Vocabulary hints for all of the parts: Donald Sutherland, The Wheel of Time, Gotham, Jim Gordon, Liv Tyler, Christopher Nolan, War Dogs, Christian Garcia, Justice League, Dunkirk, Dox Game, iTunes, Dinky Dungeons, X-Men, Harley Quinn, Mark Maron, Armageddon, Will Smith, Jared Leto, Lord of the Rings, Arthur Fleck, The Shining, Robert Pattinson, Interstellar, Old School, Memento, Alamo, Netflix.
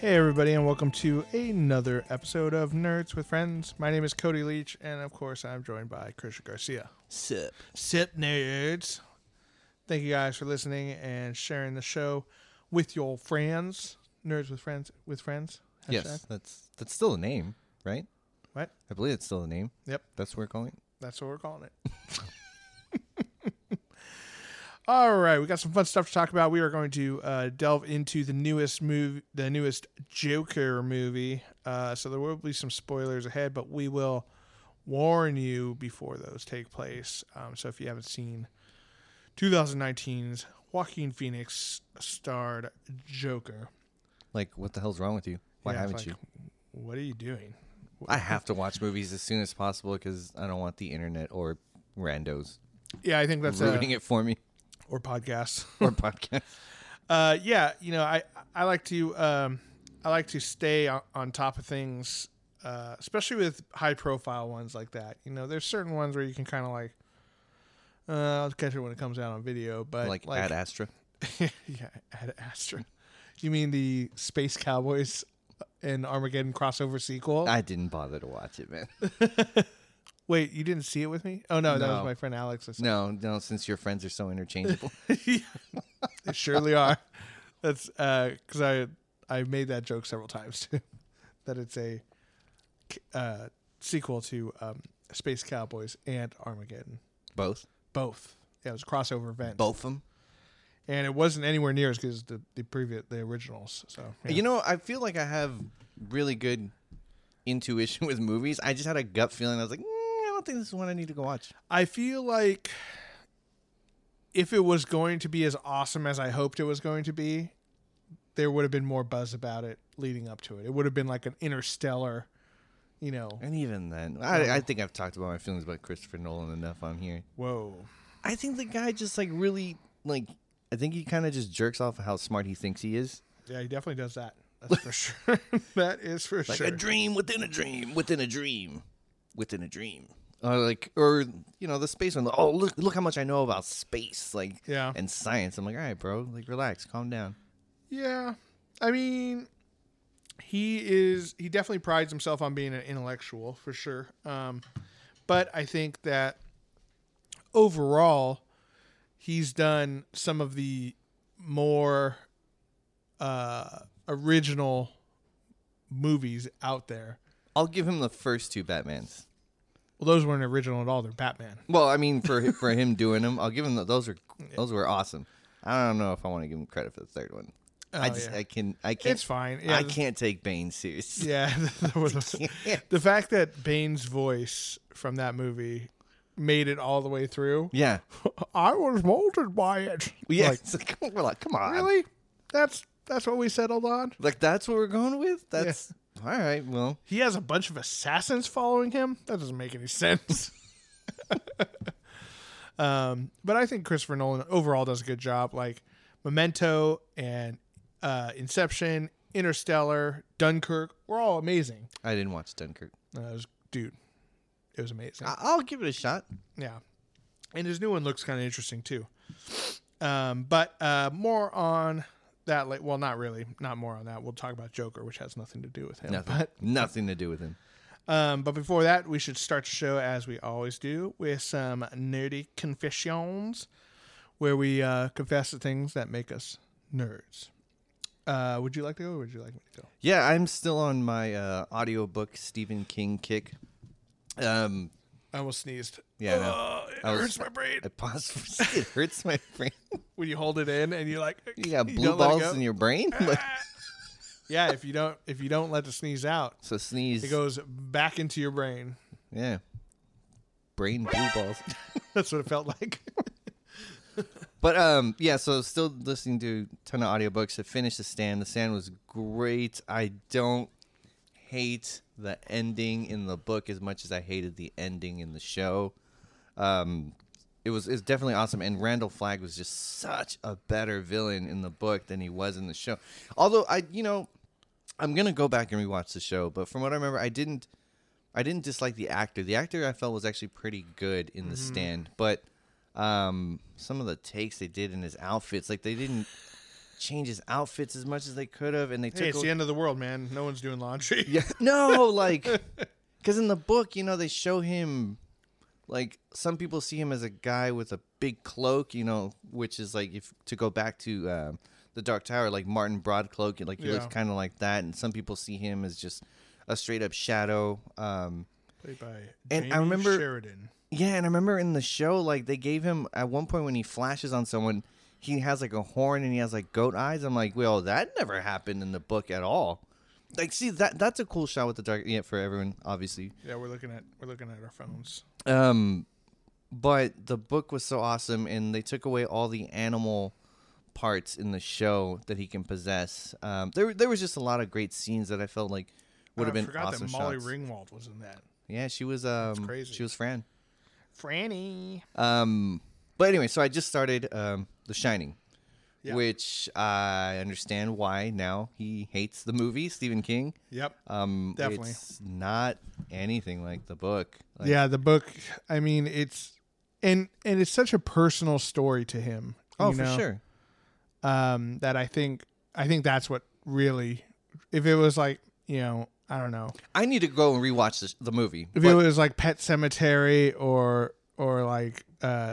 Hey everybody, and welcome to another episode of Nerds with Friends. My name is Cody Leach, and of course I'm joined by Christian Garcia. Sip. Sip, nerds. Thank you guys for listening and sharing the show with your friends. Nerds with Friends. Hashtag. Yes, that's still a name, right? What? I believe it's still a name. Yep. That's what we're calling it. All right, we got some fun stuff to talk about. We are going to delve into the newest Joker movie. So there will be some spoilers ahead, but we will warn you before those take place. So if you haven't seen 2019's Joaquin Phoenix starred Joker, like, what the hell's wrong with you? Why haven't you? What are you doing? I have to watch movies as soon as possible because I don't want the internet or randos. Yeah, I think that's ruining it for me. Or podcasts. Yeah, you know, I like to stay on top of things, especially with high profile ones like that. You know, there's certain ones where you can kind of like, I'll catch it when it comes out on video, but like Ad Astra. Yeah, Ad Astra. You mean the Space Cowboys and Armageddon crossover sequel? I didn't bother to watch it, man. Wait, you didn't see it with me? Oh, no. That was my friend Alex. No, since your friends are so interchangeable. They surely are. That's because I made that joke several times, too, that it's a sequel to Space Cowboys and Armageddon. Both. Yeah, it was a crossover event. Both of them? And it wasn't anywhere near as good as the originals. So yeah. You know, I feel like I have really good intuition with movies. I just had a gut feeling. I was like, I think this is one I need to go watch. I feel like if it was going to be as awesome as I hoped it was going to be, there would have been more buzz about it leading up to it. It would have been like an Interstellar, you know. And even then, I think I've talked about my feelings about Christopher Nolan enough on here. Whoa. I think the guy just I think he kind of just jerks off how smart he thinks he is. Yeah, he definitely does that. That's for sure. That is for sure. Like a dream within a dream within a dream within a dream. Or you know, the space one. Oh, look how much I know about space, and science. I'm like, all right, bro, like, relax, calm down. Yeah, I mean, he definitely prides himself on being an intellectual for sure. But I think that overall, he's done some of the more original movies out there. I'll give him the first 2 Batmans. Well, those weren't original at all. They're Batman. Well, I mean, for him doing them, I'll give him those were awesome. I don't know if I want to give him credit for the third one. Oh, I can't. It's fine. Yeah, I can't take Bane seriously. Yeah, the fact that Bane's voice from that movie made it all the way through. Yeah, I was molded by it. Yeah, we're like, come on, really? That's what we settled on. Like, that's what we're going with. That's. Yeah. All right, well. He has a bunch of assassins following him? That doesn't make any sense. But I think Christopher Nolan overall does a good job. Like, Memento and Inception, Interstellar, Dunkirk were all amazing. I didn't watch Dunkirk. It was amazing. I'll give it a shot. Yeah. And his new one looks kind of interesting, too. But more on... that, like, well, not really, not more on that. We'll talk about Joker, which has nothing to do with him. Nothing to do with him. But before that, we should start the show as we always do with some nerdy confessions, where we confess the things that make us nerds. Would you like to go or would you like me to go? Yeah, I'm still on my audiobook Stephen King kick. I almost sneezed. Yeah, it hurts my brain. I paused for it hurts my brain. When you hold it in and you're like, you got blue balls in your brain? Yeah, if you don't let the sneeze out. So sneeze. It goes back into your brain. Yeah. Brain blue balls. That's what it felt like. But yeah, so still listening to a ton of audiobooks. I finished The Stand. The Stand was great. I don't hate the ending in the book as much as I hated the ending in the show. It was definitely awesome. And Randall Flagg was just such a better villain in the book than he was in the show. Although I'm gonna go back and rewatch the show, but from what I remember, I didn't dislike the actor. The actor I felt was actually pretty good in The Stand, but some of the takes they did in his outfits, like they didn't change his outfits as much as they could have, and they took. Hey, it's the end of the world, man. No one's doing laundry. Yeah, no, like, because in the book, they show him, like, some people see him as a guy with a big cloak, which is like to go back to The Dark Tower, like Martin Broadcloak, like he looks kind of like that, and some people see him as just a straight up shadow. Played by Sheridan. Yeah, and I remember in the show, like, they gave him, at one point when he flashes on someone, he has, like, a horn and he has, like, goat eyes. I'm like, well, that never happened in the book at all. Like, see, that's a cool shot with the dark, yeah, for everyone, obviously. Yeah, we're looking at our phones. But the book was so awesome, and they took away all the animal parts in the show that he can possess. There was just a lot of great scenes that I felt like would have been awesome shots. I forgot that Molly Ringwald was in that. Yeah, she was, crazy. She was Fran. Franny. But anyway, so I just started The Shining, which I understand why now he hates the movie, Stephen King. Yep, definitely. It's not anything like the book. Like, yeah, the book, I mean, it's... And it's such a personal story to him. Oh, for sure. That I think that's what really... If it was like, I don't know. I need to go and rewatch the movie. If it was like Pet Sematary or like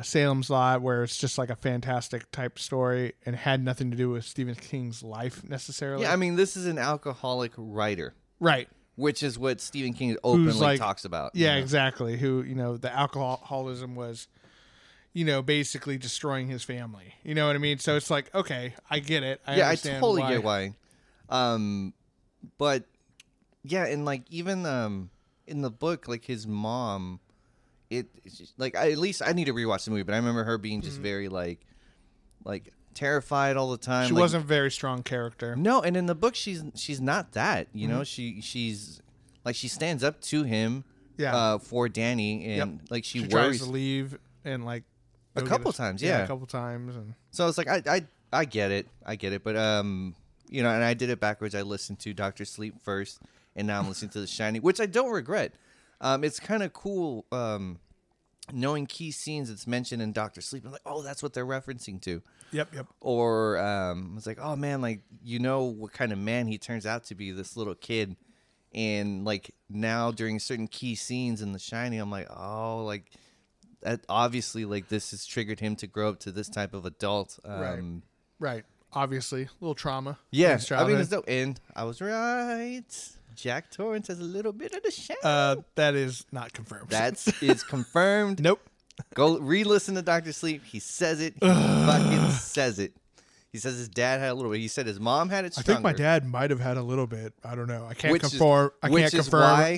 Salem's Lot, where it's just like a fantastic type story and had nothing to do with Stephen King's life necessarily. Yeah, I mean, this is an alcoholic writer, right? Which is what Stephen King openly talks about. Yeah, exactly. Who the alcoholism was, basically destroying his family. You know what I mean? So it's like, okay, I get it. I understand totally get why. But. Yeah, and like even in the book, like his mom, it's just, like at least I need to rewatch the movie, but I remember her being just very like terrified all the time. She wasn't a very strong character. No, and in the book she's not that. She's like she stands up to him. Yeah. For Danny, and like she worries tries to leave, and like a couple times. And so it's like I get it, but and I did it backwards. I listened to Dr. Sleep first. And now I'm listening to The Shining, which I don't regret. It's kind of cool knowing key scenes that's mentioned in Dr. Sleep. I'm like, oh, that's what they're referencing to. Yep. Or it's like, oh, man, like, what kind of man he turns out to be, this little kid. And, like, now during certain key scenes in The Shining, I'm like, oh, like, that obviously, like, this has triggered him to grow up to this type of adult. Right. Obviously. A little trauma. Yeah. I mean, there's no end. I was right. Jack Torrance has a little bit of the shadow. That is not confirmed. It's confirmed. Nope. Go re-listen to Dr. Sleep. He says it. He fucking says it. He says his dad had a little bit. He said his mom had it stronger. I think my dad might have had a little bit. I don't know. I can't confirm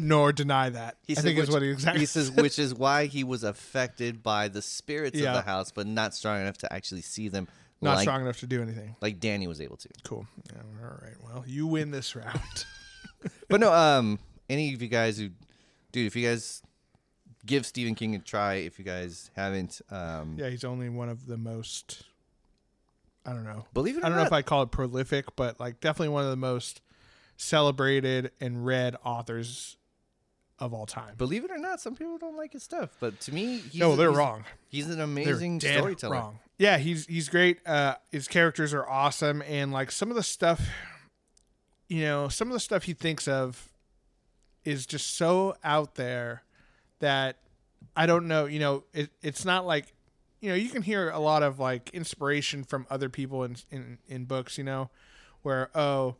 nor deny that. He says, which is why he was affected by the spirits of the house, but not strong enough to actually see them. Not strong enough to do anything. Like Danny was able to. Cool. All right. Well, you win this round. But no, any of you guys who, dude, if you guys give Stephen King a try, if you guys haven't, yeah, he's only one of the most, I don't know, believe it or not, I don't know if I call it prolific, but like definitely one of the most celebrated and read authors of all time. Believe it or not, some people don't like his stuff, but to me, they're wrong. He's an amazing storyteller. Wrong. Yeah, he's great. His characters are awesome, and like some of the stuff. Some of the stuff he thinks of is just so out there that I don't know. It's not like you know, you can hear a lot of like inspiration from other people in books, you know, where, oh,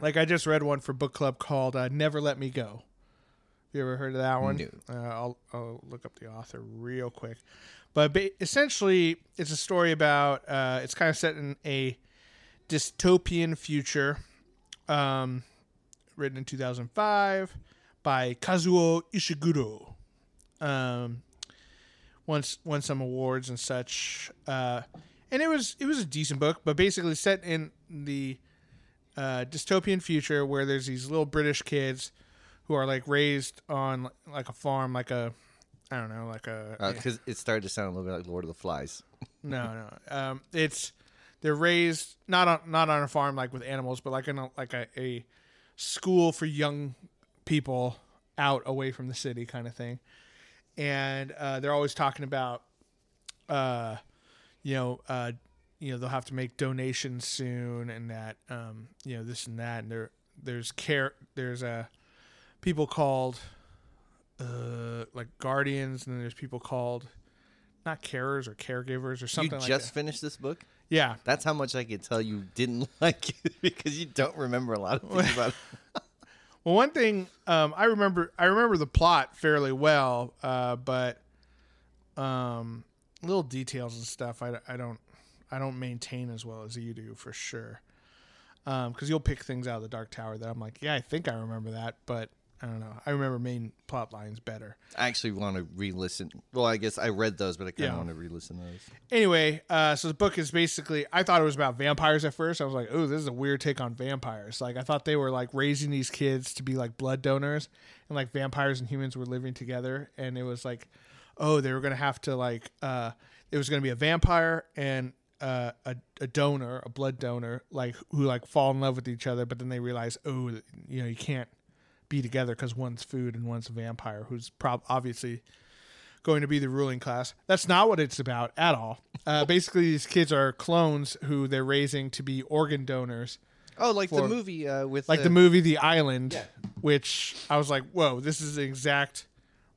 like I just read one for book club called Never Let Me Go. Have you ever heard of that one? No. I'll look up the author real quick. But essentially, it's a story about, it's kind of set in a dystopian future, written in 2005 by Kazuo Ishiguro. Won some awards and such. And it was a decent book, but basically set in the dystopian future where there's these little British kids who are like raised on like a farm, like a, I don't know, like a... Because it started to sound a little bit like Lord of the Flies. No. They're raised not on a farm like with animals, but like in a school for young people out away from the city kind of thing. And they're always talking about, you know, they'll have to make donations soon, and that, you know, this and that. And there's people called like guardians, and then there's people called not carers or caregivers or something. You just finished this book? Yeah, that's how much I could tell you didn't like it, because you don't remember a lot of things about it. Well, one thing I remember the plot fairly well, but little details and stuff I don't maintain as well as you do for sure. Because you'll pick things out of The Dark Tower that I'm like, yeah, I think I remember that, but I don't know. I remember main plot lines better. I actually want to re-listen. Well, I guess I read those, but I kind of want to re-listen to those. Anyway, so the book is basically, I thought it was about vampires at first. I was like, oh, this is a weird take on vampires. Like, I thought they were like raising these kids to be like blood donors, and like vampires and humans were living together. And it was like, oh, they were going to have to like, it was going to be a vampire and a donor, a blood donor, like who like fall in love with each other. But then they realize, oh, you know, you can't be together because one's food and one's a vampire, who's obviously going to be the ruling class. That's not what it's about at all. Basically, these kids are clones who they're raising to be organ donors. Oh, like the movie with the movie The Island, yeah. Which I was like, whoa, this is the exact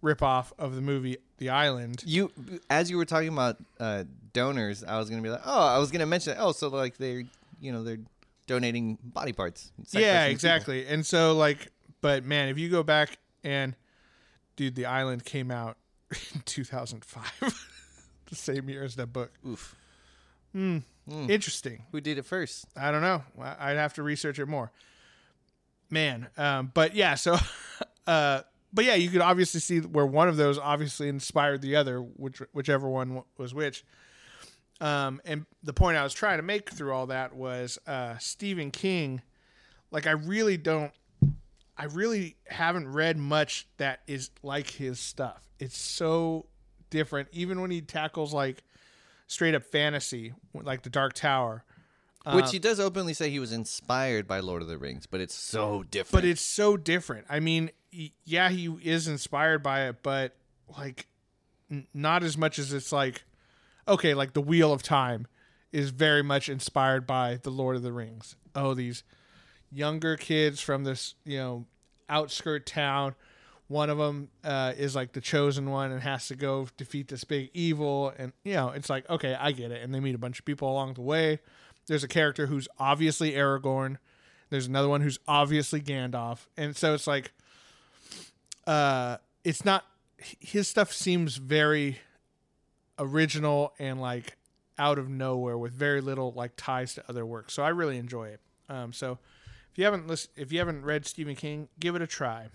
ripoff of the movie The Island. You, as you were talking about donors, I was gonna be like, oh, I was gonna mention, oh, so like they're, you know, they're donating body parts. Yeah, exactly, people. And so like. But, man, if you go back and, dude, The Island came out in 2005, the same year as that book. Oof. Interesting. Who did it first? I don't know. I'd have to research it more. Man. But, yeah, so, but, yeah, you could obviously see where one of those obviously inspired the other, whichever one was which. And the point I was trying to make through all that was Stephen King, like, I really haven't read much that is like his stuff. It's so different. Even when he tackles like straight up fantasy, like The Dark Tower, which he does openly say he was inspired by Lord of the Rings, but it's so different. I mean, yeah, he is inspired by it, but like not as much as it's like, okay, like The Wheel of Time is very much inspired by the Lord of the Rings. Oh, these younger kids from this, you know, outskirt town. One of them is like the chosen one and has to go defeat this big evil. And, you know, it's like, okay, I get it. And they meet a bunch of people along the way. There's a character who's obviously Aragorn. There's another one who's obviously Gandalf. And so it's like, it's not, his stuff seems very original and like out of nowhere with very little like ties to other work. So I really enjoy it. So, if you haven't read Stephen King, give it a try.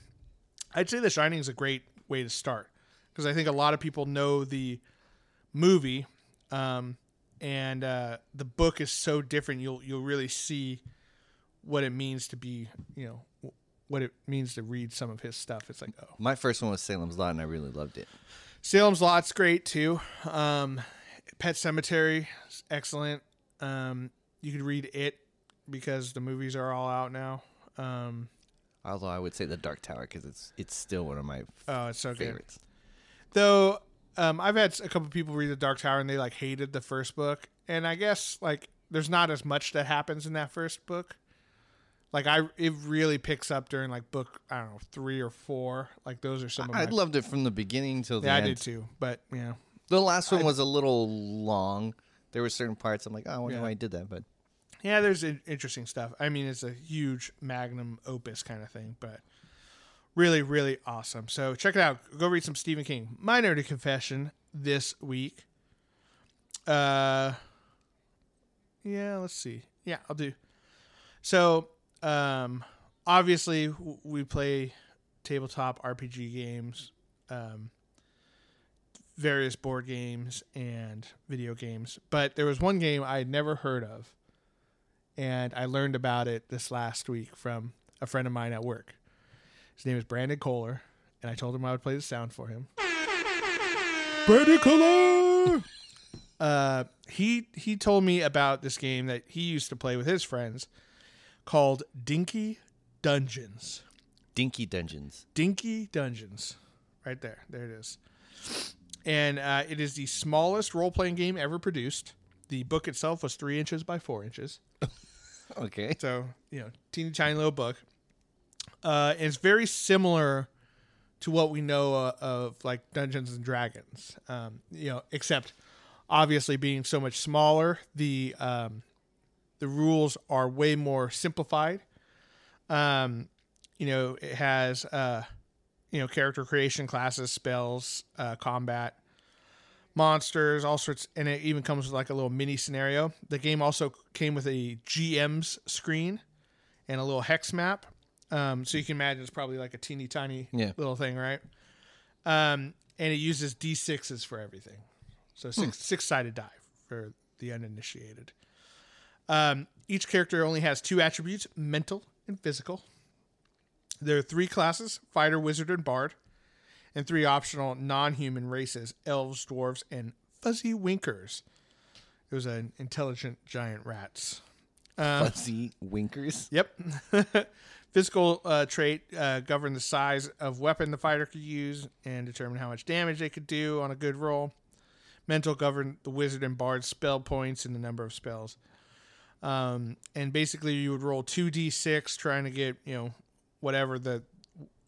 I'd say The Shining is a great way to start, because I think a lot of people know the movie, and the book is so different. You'll really see what it means to be, you know, what it means to read some of his stuff. It's like, oh, my first one was Salem's Lot, and I really loved it. Salem's Lot's great too. Pet Sematary is excellent. You could read it, because the movies are all out now. Although I would say The Dark Tower, because it's still one of my favorites. Good. Though I've had a couple people read The Dark Tower and they like hated the first book, and I guess like there's not as much that happens in that first book. Like it really picks up during like book, I don't know, 3 or 4. Like those are some. I loved it from the beginning till the end. Yeah, I did too. But yeah, The last one was a little long. There were certain parts I'm like, oh, I wonder why I did that. But yeah, there's interesting stuff. I mean, it's a huge magnum opus kind of thing, but really, really awesome. So check it out. Go read some Stephen King. My nerdy confession this week. Let's see. Yeah, I'll do. So obviously we play tabletop RPG games, various board games and video games, but there was one game I had never heard of, and I learned about it this last week from a friend of mine at work. His name is Brandon Kohler, and I told him I would play the sound for him. Brandon Kohler! He told me about this game that he used to play with his friends called Dinky Dungeons. Dinky Dungeons. Dinky Dungeons. Right there. There it is. And it is the smallest role-playing game ever produced. The book itself was 3 inches by 4 inches. Okay. So, teeny tiny little book. And it's very similar to what we know of like Dungeons and Dragons, except obviously being so much smaller, the rules are way more simplified. It has, character creation, classes, spells, combat, monsters, all sorts. And it even comes with like a little mini scenario. The game also came with a GM's screen and a little hex map. So you can imagine it's probably like a teeny tiny little thing, right? And it uses D6s for everything. So six-sided die for the uninitiated. Each character only has two attributes, mental and physical. There are three classes, fighter, wizard, and bard, and three optional non-human races, elves, dwarves, and fuzzy winkers. It was an intelligent giant rats. Fuzzy winkers? Yep. Physical trait governed the size of weapon the fighter could use and determine how much damage they could do on a good roll. Mental governed the wizard and bard spell points and the number of spells. And basically you would roll 2d6 trying to get, whatever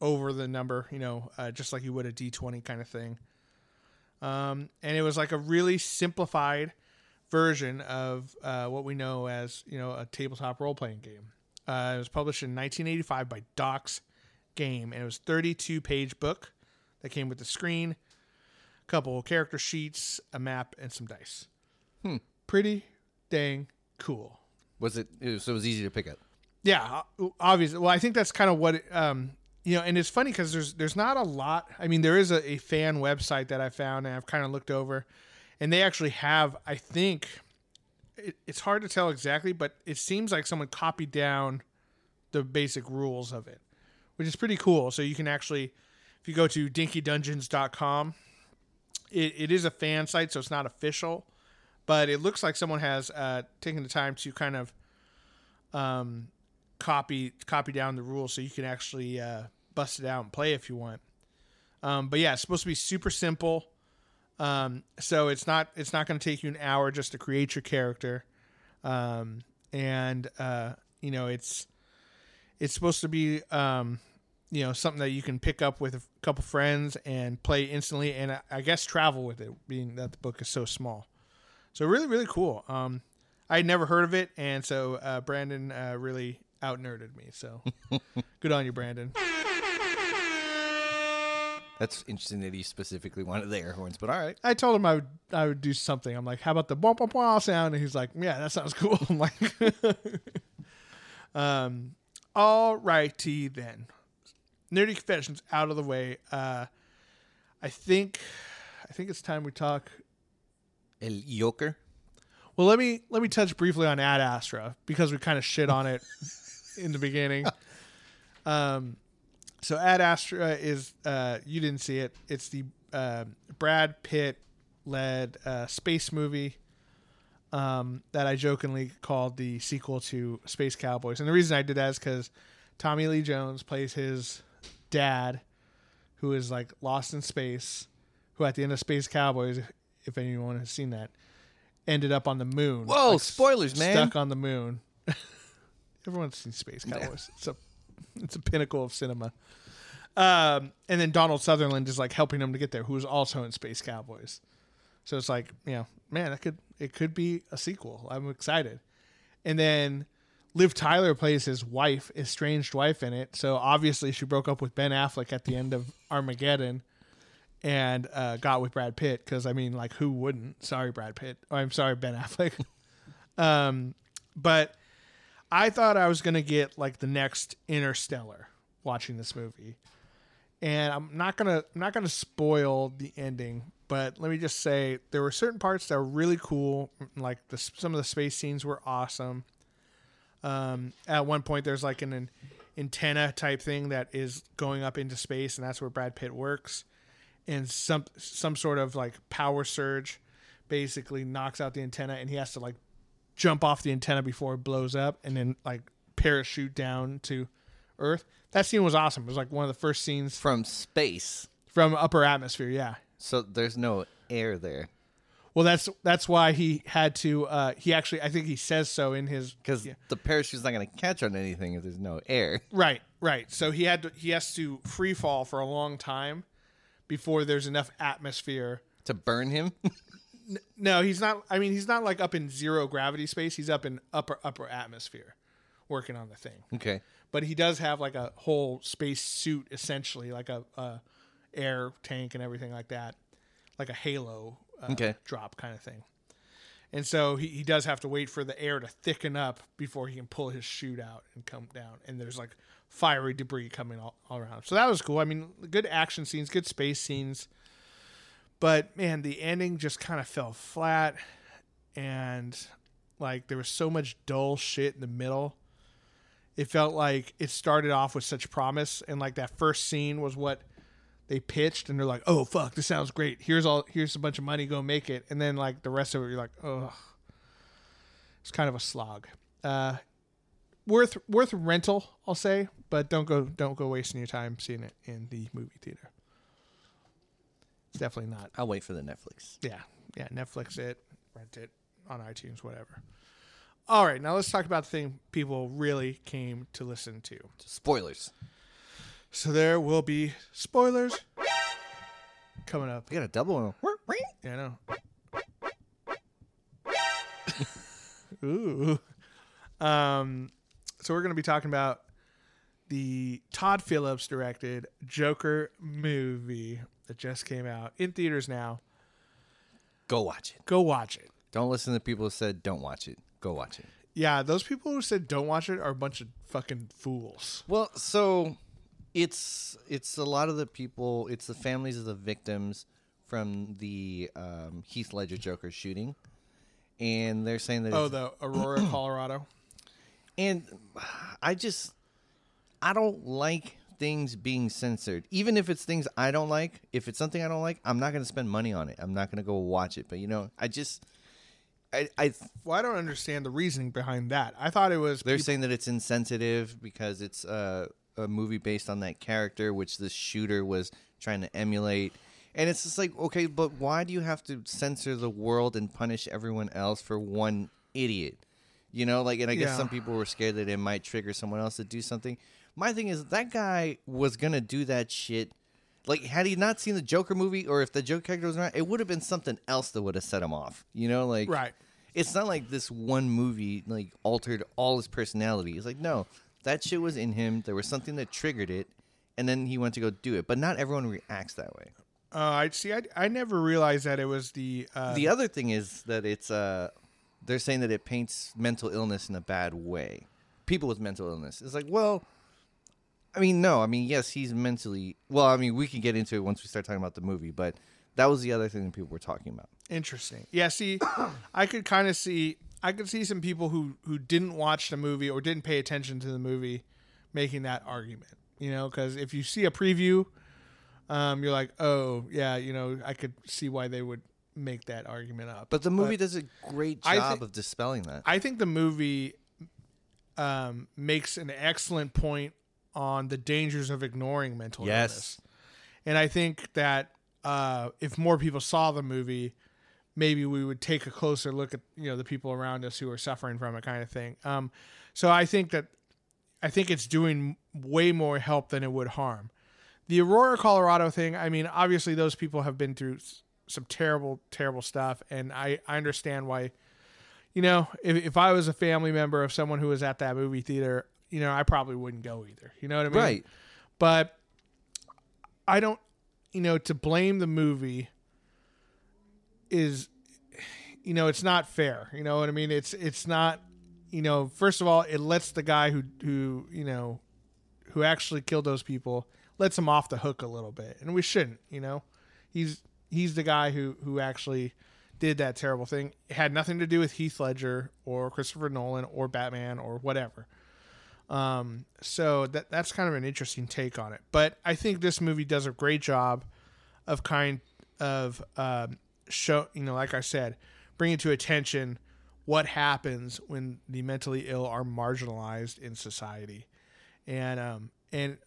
over the number, just like you would a d20 kind of thing. And it was like a really simplified version of what we know as, a tabletop role-playing game. It was published in 1985 by Dox Game, and it was a 32-page book that came with the screen, a couple of character sheets, a map, and some dice. Pretty dang cool. So it was easy to pick up? Yeah, obviously. Well, I think that's kind of what it, and it's funny because there's not a lot. I mean, there is a fan website that I found, and I've kind of looked over, and they actually have, I think... It's hard to tell exactly, but it seems like someone copied down the basic rules of it, which is pretty cool. So you can actually, if you go to dinkydungeons.com, it is a fan site, so it's not official, but it looks like someone has taken the time to kind of copy down the rules so you can actually bust it out and play if you want. But yeah, it's supposed to be super simple. So it's not going to take you an hour just to create your character. It's supposed to be, something that you can pick up with a couple friends and play instantly. And I guess travel with it, being that the book is so small. So really, really cool. I had never heard of it. And so, Brandon, really out-nerded me. So good on you, Brandon. That's interesting that he specifically wanted the air horns, but all right. I told him I would do something. I'm like, how about the bwah, bwah, bwah sound? And he's like, yeah, that sounds cool. I'm like, all righty then. Nerdy confessions out of the way. I think it's time we talk. El Joker. Well, let me touch briefly on Ad Astra because we kind of shit on it in the beginning. So Ad Astra is, you didn't see it. It's the Brad Pitt-led space movie that I jokingly called the sequel to Space Cowboys. And the reason I did that is because Tommy Lee Jones plays his dad, who is like lost in space, who at the end of Space Cowboys, if anyone has seen that, ended up on the moon. Whoa, like, spoilers, man. Stuck on the moon. Everyone's seen Space Cowboys. It's a pinnacle of cinema. And then Donald Sutherland is like helping him to get there, who's also in Space Cowboys. So it's like, you know, man, it could be a sequel. I'm excited. And then Liv Tyler plays his wife, estranged wife, in it. So obviously she broke up with Ben Affleck at the end of Armageddon and got with Brad Pitt, because, I mean, like, who wouldn't? Sorry, Brad Pitt. Oh, I'm sorry, Ben Affleck. But I thought I was going to get, like, the next Interstellar watching this movie. And I'm not gonna spoil the ending, but let me just say there were certain parts that were really cool. Like some of the space scenes were awesome. At one point, there's like an antenna type thing that is going up into space, and that's where Brad Pitt works. And some sort of like power surge basically knocks out the antenna, and he has to like jump off the antenna before it blows up, and then like parachute down to Earth. That scene was awesome. It was like one of the first scenes from space, from upper atmosphere. Yeah. So there's no air there. Well, that's why he had to. He actually, I think he says so in his, because the parachute's not going to catch on anything if there's no air. Right, right. So he has to free fall for a long time before there's enough atmosphere to burn him. No, he's not. I mean, he's not like up in zero gravity space. He's up in upper atmosphere, working on the thing. Okay. But he does have like a whole space suit, essentially, like a air tank and everything like that, like a halo drop kind of thing. And so he does have to wait for the air to thicken up before he can pull his chute out and come down. And there's like fiery debris coming all around. So that was cool. I mean, good action scenes, good space scenes. But man, the ending just kind of fell flat, and like there was so much dull shit in the middle. It felt like it started off with such promise, and like that first scene was what they pitched, and they're like, "Oh fuck, this sounds great. Here's a bunch of money, go make it." And then like the rest of it, you're like, "Oh, it's kind of a slog." Worth rental, I'll say, but don't go wasting your time seeing it in the movie theater. It's definitely not. I'll wait for the Netflix. Yeah, Netflix it, rent it on iTunes, whatever. All right, now let's talk about the thing people really came to listen to. Spoilers. So there will be spoilers coming up. I got a double one. Yeah, I know. Ooh. So we're going to be talking about the Todd Phillips directed Joker movie that just came out in theaters now. Go watch it. Don't listen to people who said don't watch it. Go watch it. Yeah, those people who said don't watch it are a bunch of fucking fools. Well, so it's a lot of the people, it's the families of the victims from the Heath Ledger Joker shooting. And they're saying that... Oh, the Aurora, Colorado. And I don't like things being censored. Even if it's things I don't like, if it's something I don't like, I'm not going to spend money on it. I'm not going to go watch it. But, you know, I don't understand the reasoning behind that. I thought it was... They're saying that it's insensitive because it's a movie based on that character, which the shooter was trying to emulate. And it's just like, okay, but why do you have to censor the world and punish everyone else for one idiot? You know, like, and I guess some people were scared that it might trigger someone else to do something. My thing is, that guy was going to do that shit. Like, had he not seen the Joker movie, or if the Joker character was around, it would have been something else that would have set him off. You know, like... Right. It's not like this one movie, like, altered all his personality. It's like, no, that shit was in him. There was something that triggered it, and then he went to go do it. But not everyone reacts that way. I never realized that it was the... The other thing is that it's... they're saying that it paints mental illness in a bad way. People with mental illness. It's like, well... I mean, no. I mean, yes, he's mentally... Well, I mean, we can get into it once we start talking about the movie, but that was the other thing that people were talking about. Interesting. Yeah, see, I could see some people who didn't watch the movie or didn't pay attention to the movie making that argument, you know, because if you see a preview, you're like, oh, yeah, you know, I could see why they would make that argument up. But the movie does a great job of dispelling that. I think the movie makes an excellent point on the dangers of ignoring mental illness. And I think that if more people saw the movie, maybe we would take a closer look at, you know, the people around us who are suffering from it, kind of thing. So I think it's doing way more help than it would harm. The Aurora, Colorado thing, I mean, obviously those people have been through some terrible, terrible stuff. And I understand why, you know, if I was a family member of someone who was at that movie theater, you know, I probably wouldn't go either. You know what I mean? Right. But I don't, you know, to blame the movie is, you know, it's not fair. You know what I mean? It's not, you know, first of all, it lets the guy who, you know, who actually killed those people, lets him off the hook a little bit. And we shouldn't, you know, he's the guy who actually did that terrible thing. It had nothing to do with Heath Ledger or Christopher Nolan or Batman or whatever. So that's kind of an interesting take on it, but I think this movie does a great job of kind of, show, you know, like I said, bringing to attention what happens when the mentally ill are marginalized in society. And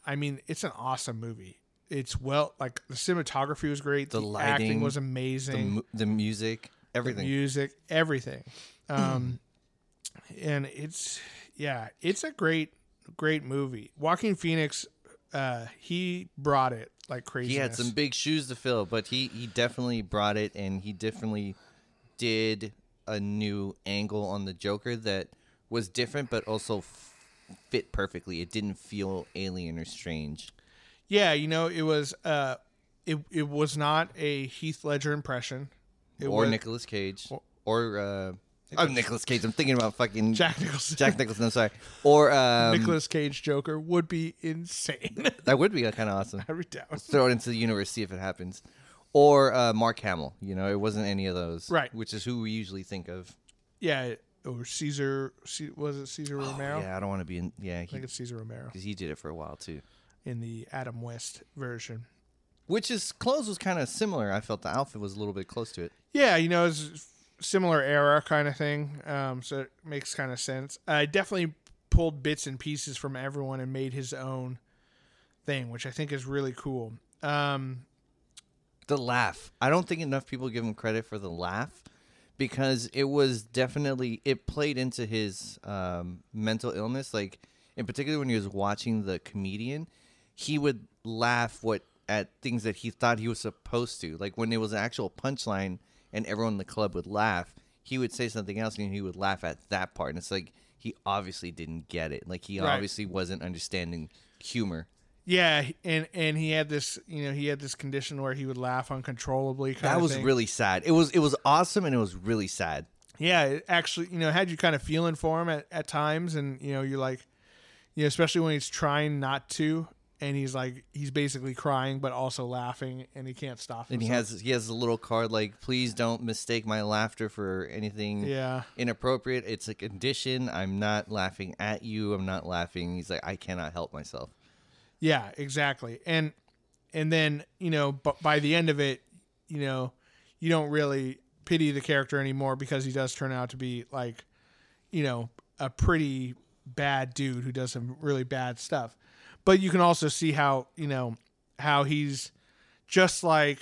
I mean, it's an awesome movie. It's well, like the cinematography was great. The lighting, acting was amazing. The music, everything. The music, everything. And it's, yeah, it's a great, great movie. Joaquin Phoenix, he brought it like crazy. He had some big shoes to fill, but he definitely brought it, and he definitely did a new angle on the Joker that was different, but also fit perfectly. It didn't feel alien or strange. Yeah, you know, it was not a Heath Ledger impression, or Nicolas Cage, or Nicolas Cage. I'm thinking about fucking Jack Nicholson. Jack Nicholson. I'm sorry. Or Nicolas Cage Joker would be insane. That would be kind of awesome. I would doubt. Let's throw it into the universe, see if it happens. Or Mark Hamill. You know, it wasn't any of those. Right. Which is who we usually think of. Yeah. Or Cesar, was it Cesar Romero? Yeah, I don't want to be in. Yeah, I think it's Cesar Romero because he did it for a while too, in the Adam West version, which is clothes was kind of similar. I felt the outfit was a little bit close to it. Yeah, you know, it's similar era kind of thing. So it makes kind of sense. I definitely pulled bits and pieces from everyone and made his own thing, which I think is really cool. The laugh. I don't think enough people give him credit for the laugh. Because it was definitely, it played into his mental illness. Like, in particular, when he was watching the comedian, he would laugh at things that he thought he was supposed to. Like, when it was an actual punchline and everyone in the club would laugh, he would say something else and he would laugh at that part. And it's like, he obviously didn't get it. Like, he obviously wasn't understanding humor. Yeah, and he had this, you know, he had this condition where he would laugh uncontrollably. That was really sad. It was awesome, and it was really sad. Yeah, it actually, you know, had you kind of feeling for him at times, and you know, you're like, you know, especially when he's trying not to, and he's like, he's basically crying but also laughing, and he can't stop himself. And he has a little card like, please don't mistake my laughter for anything inappropriate. It's a condition. I'm not laughing at you. I'm not laughing. He's like, I cannot help myself. Yeah, exactly. And then, you know, by the end of it, you know, you don't really pity the character anymore because he does turn out to be like, you know, a pretty bad dude who does some really bad stuff. But you can also see how, you know, how he's just like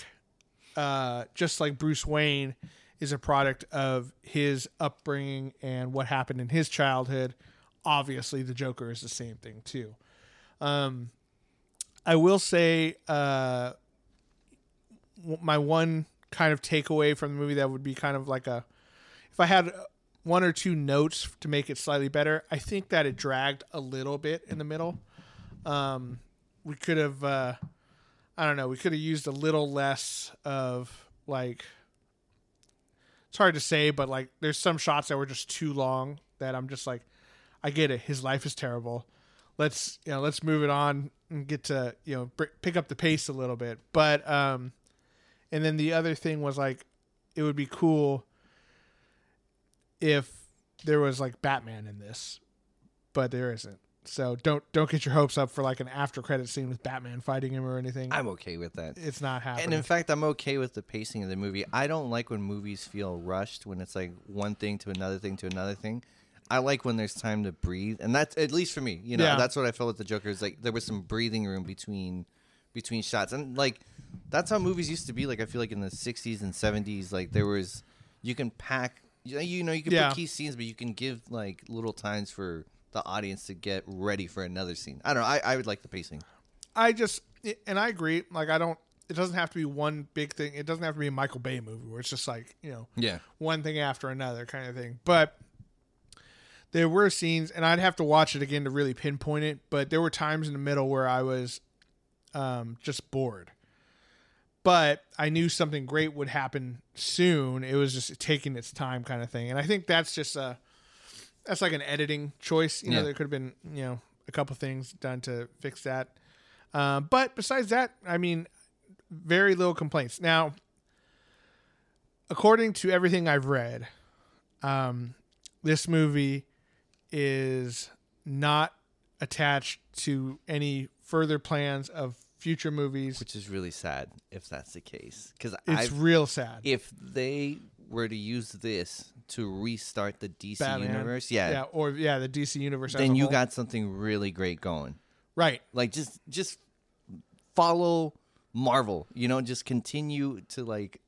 Bruce Wayne is a product of his upbringing and what happened in his childhood. Obviously, the Joker is the same thing, too. I will say my one kind of takeaway from the movie that would be kind of like a, if I had one or two notes to make it slightly better, I think that it dragged a little bit in the middle. We could have, I don't know, we could have used a little less of like, it's hard to say, but like there's some shots that were just too long that I'm just like, I get it. His life is terrible. Let's move it on and get to, you know, pick up the pace a little bit. But, and then the other thing was like, it would be cool if there was like Batman in this, but there isn't. So don't get your hopes up for like an after credit scene with Batman fighting him or anything. I'm okay with that. It's not happening. And in fact, I'm okay with the pacing of the movie. I don't like when movies feel rushed, when it's like one thing to another thing to another thing. I like when there's time to breathe, and that's at least for me. You know, that's what I felt with the Joker. Is like there was some breathing room between shots, and like that's how movies used to be. Like I feel like in the '60s and '70s, like there was you can pack, you know, you can pick key scenes, but you can give like little times for the audience to get ready for another scene. I don't know. I would like the pacing. I agree. Like I don't. it doesn't have to be one big thing. It doesn't have to be a Michael Bay movie where it's just like, you know, one thing after another kind of thing. But there were scenes, and I'd have to watch it again to really pinpoint it, but there were times in the middle where I was just bored. But I knew something great would happen soon. It was just taking its time kind of thing. And I think that's just a, that's like an editing choice. You know, there could have been, you know, a couple things done to fix that. But besides that, I mean, very little complaints. Now, according to everything I've read, this movie is not attached to any further plans of future movies. Which is really sad if that's the case. 'Cause it's real sad. If they were to use this to restart the DC universe, or the DC universe, then you got something really great going. Right. Like, just follow Marvel, you know, just continue to, like,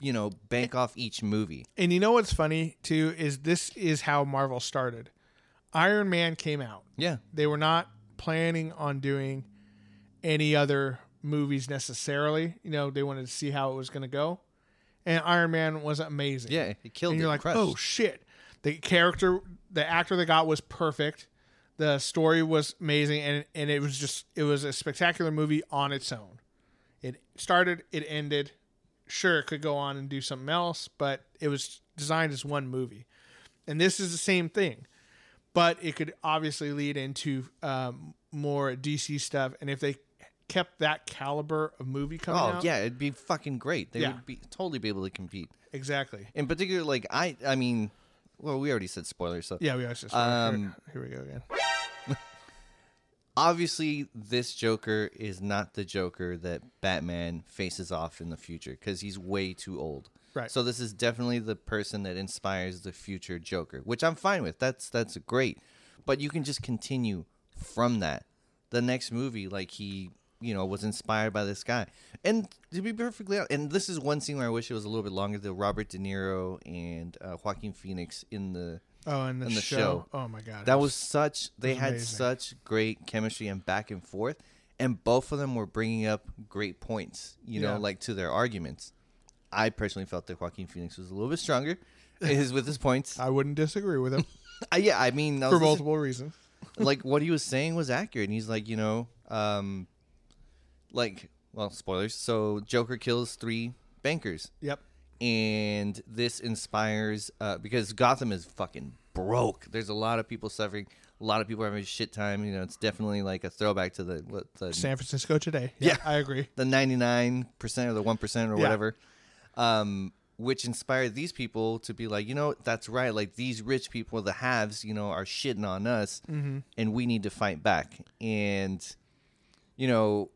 you know, bank off each movie. And you know what's funny, too, is this is how Marvel started. Iron Man came out. Yeah. They were not planning on doing any other movies necessarily. You know, they wanted to see how it was going to go. And Iron Man was amazing. Yeah, it killed it. And you're like, oh, shit. The character, the actor they got was perfect. The story was amazing, and it was just, it was a spectacular movie on its own. It started, it ended. Sure, it could go on and do something else, but it was designed as one movie. And this is the same thing, but it could obviously lead into more DC stuff. And if they kept that caliber of movie coming out, it'd be fucking great. They would be totally be able to compete. Exactly. In particular, like, I mean, well, we already said spoilers. So. Yeah, we already said spoilers. Here we go again. Obviously, this Joker is not the Joker that Batman faces off in the future because he's way too old. Right. So this is definitely the person that inspires the future Joker, which I'm fine with. That's great. But you can just continue from that. The next movie, like, he, you know, was inspired by this guy. And to be perfectly honest, and this is one scene where I wish it was a little bit longer, the Robert De Niro and Joaquin Phoenix in the... Oh, and the show. Oh, my God. That was such... They had such great chemistry and back and forth. And both of them were bringing up great points, you know, like, to their arguments. I personally felt that Joaquin Phoenix was a little bit stronger with his points. I wouldn't disagree with him. Yeah, I mean... For multiple reasons. Like, what he was saying was accurate. And he's like, you know, like, well, spoilers. So, Joker kills 3 bankers. Yep. And this inspires, because Gotham is fucking broke. There's a lot of people suffering. A lot of people are having a shit time. You know, it's definitely like a throwback to the San Francisco today. Yeah, I agree. The 99% or the 1% or whatever, which inspired these people to be like, you know, that's right. Like, these rich people, the haves, you know, are shitting on us, and we need to fight back. And, you know,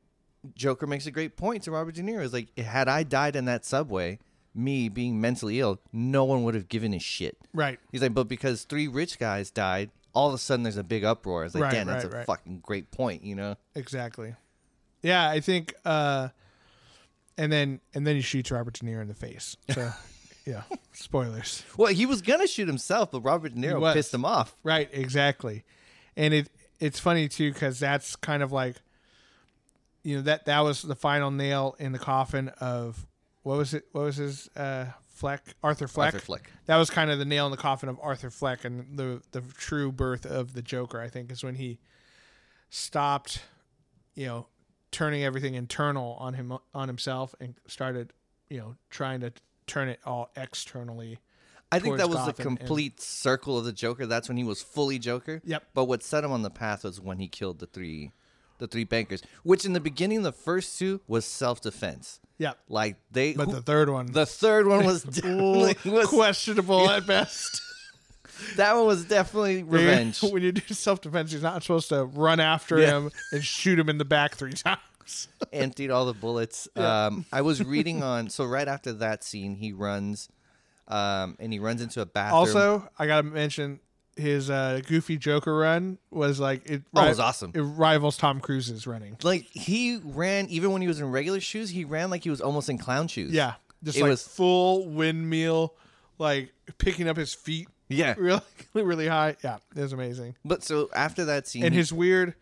Joker makes a great point to Robert De Niro. It's like, had I died in that subway... me being mentally ill, no one would have given a shit. Right. He's like, but because 3 rich guys died, all of a sudden there's a big uproar. It's like, damn, that's a fucking great point, you know? Exactly. Yeah, I think, and then he shoots Robert De Niro in the face. So, yeah, spoilers. Well, he was going to shoot himself, but Robert De Niro pissed him off. Right, exactly. And it's funny, too, because that's kind of like, you know, that was the final nail in the coffin of... What was his Fleck? Arthur Fleck. Arthur Fleck. That was kind of the nail in the coffin of Arthur Fleck and the true birth of the Joker, I think, is when he stopped, you know, turning everything internal on himself and started, you know, trying to turn it all externally. I think that was the complete circle of the Joker. That's when he was fully Joker. Yep. But what set him on the path was when he killed the three bankers, which in the beginning, the first 2 was self-defense. Yeah. Like but the third one was definitely questionable at best. That one was definitely revenge. When you do self-defense, you're not supposed to run after him and shoot him in the back 3 times. Emptied all the bullets. Yeah. I was reading on, so right after that scene, he runs, and he runs into a bathroom. Also, I got to mention his goofy Joker run was like it was awesome. It rivals Tom Cruise's running. Like, he ran, even when he was in regular shoes, he ran like he was almost in clown shoes. Yeah, just it like was full windmill, like picking up his feet. Yeah, really, really high. Yeah, it was amazing. But so after that scene, and his weird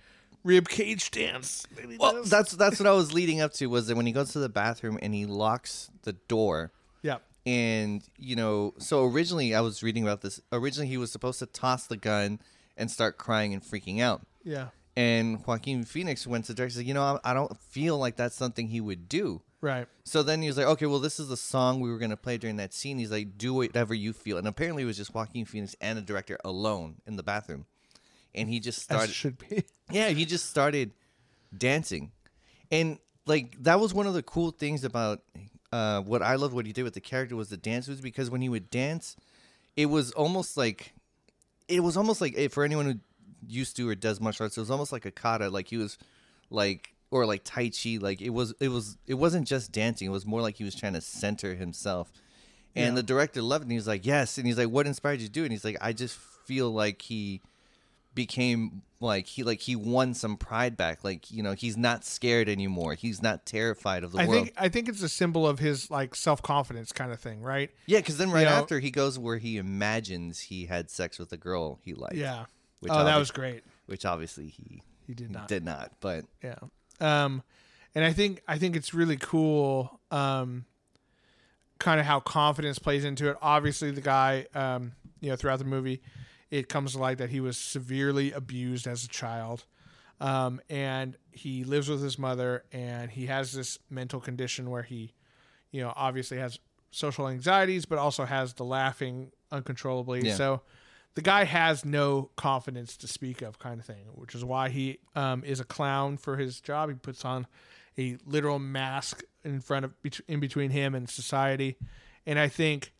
rib cage dance. Well, that's what I was leading up to, was that when he goes to the bathroom and he locks the door. Yeah. And, you know, so originally I was reading about this. Originally he was supposed to toss the gun and start crying and freaking out. Yeah. And Joaquin Phoenix went to the director and said, you know, I don't feel like that's something he would do. Right. So then he was like, okay, well, this is the song we were going to play during that scene. He's like, do whatever you feel. And apparently it was just Joaquin Phoenix and the director alone in the bathroom. And he just started. As should be. Yeah, he just started dancing. And, like, that was one of the cool things about what I loved what he did with the character was the dance moves, because when he would dance, it was almost like, for anyone who used to or does martial arts, it was almost like a kata, like he was like, or like tai chi, like it wasn't just dancing, it was more like he was trying to center himself. And the director loved it, and he was like, yes. And he's like, what inspired you to do it? And he's like, I just feel like he became like he won some pride back, like, you know, he's not scared anymore, he's not terrified of the world. I think it's a symbol of his, like, self-confidence kind of thing, right? Yeah, because then after he goes where he imagines he had sex with a girl he liked. Yeah. Which that was great. Which obviously he did not. But yeah, and I think it's really cool, kind of how confidence plays into it. Obviously, the guy, throughout the movie, it comes to light that he was severely abused as a child, and he lives with his mother, and he has this mental condition where he, you know, obviously has social anxieties, but also has the laughing uncontrollably. Yeah. So. The guy has no confidence to speak of, kind of thing, which is why he is a clown for his job. He puts on a literal mask in between him and society. And I think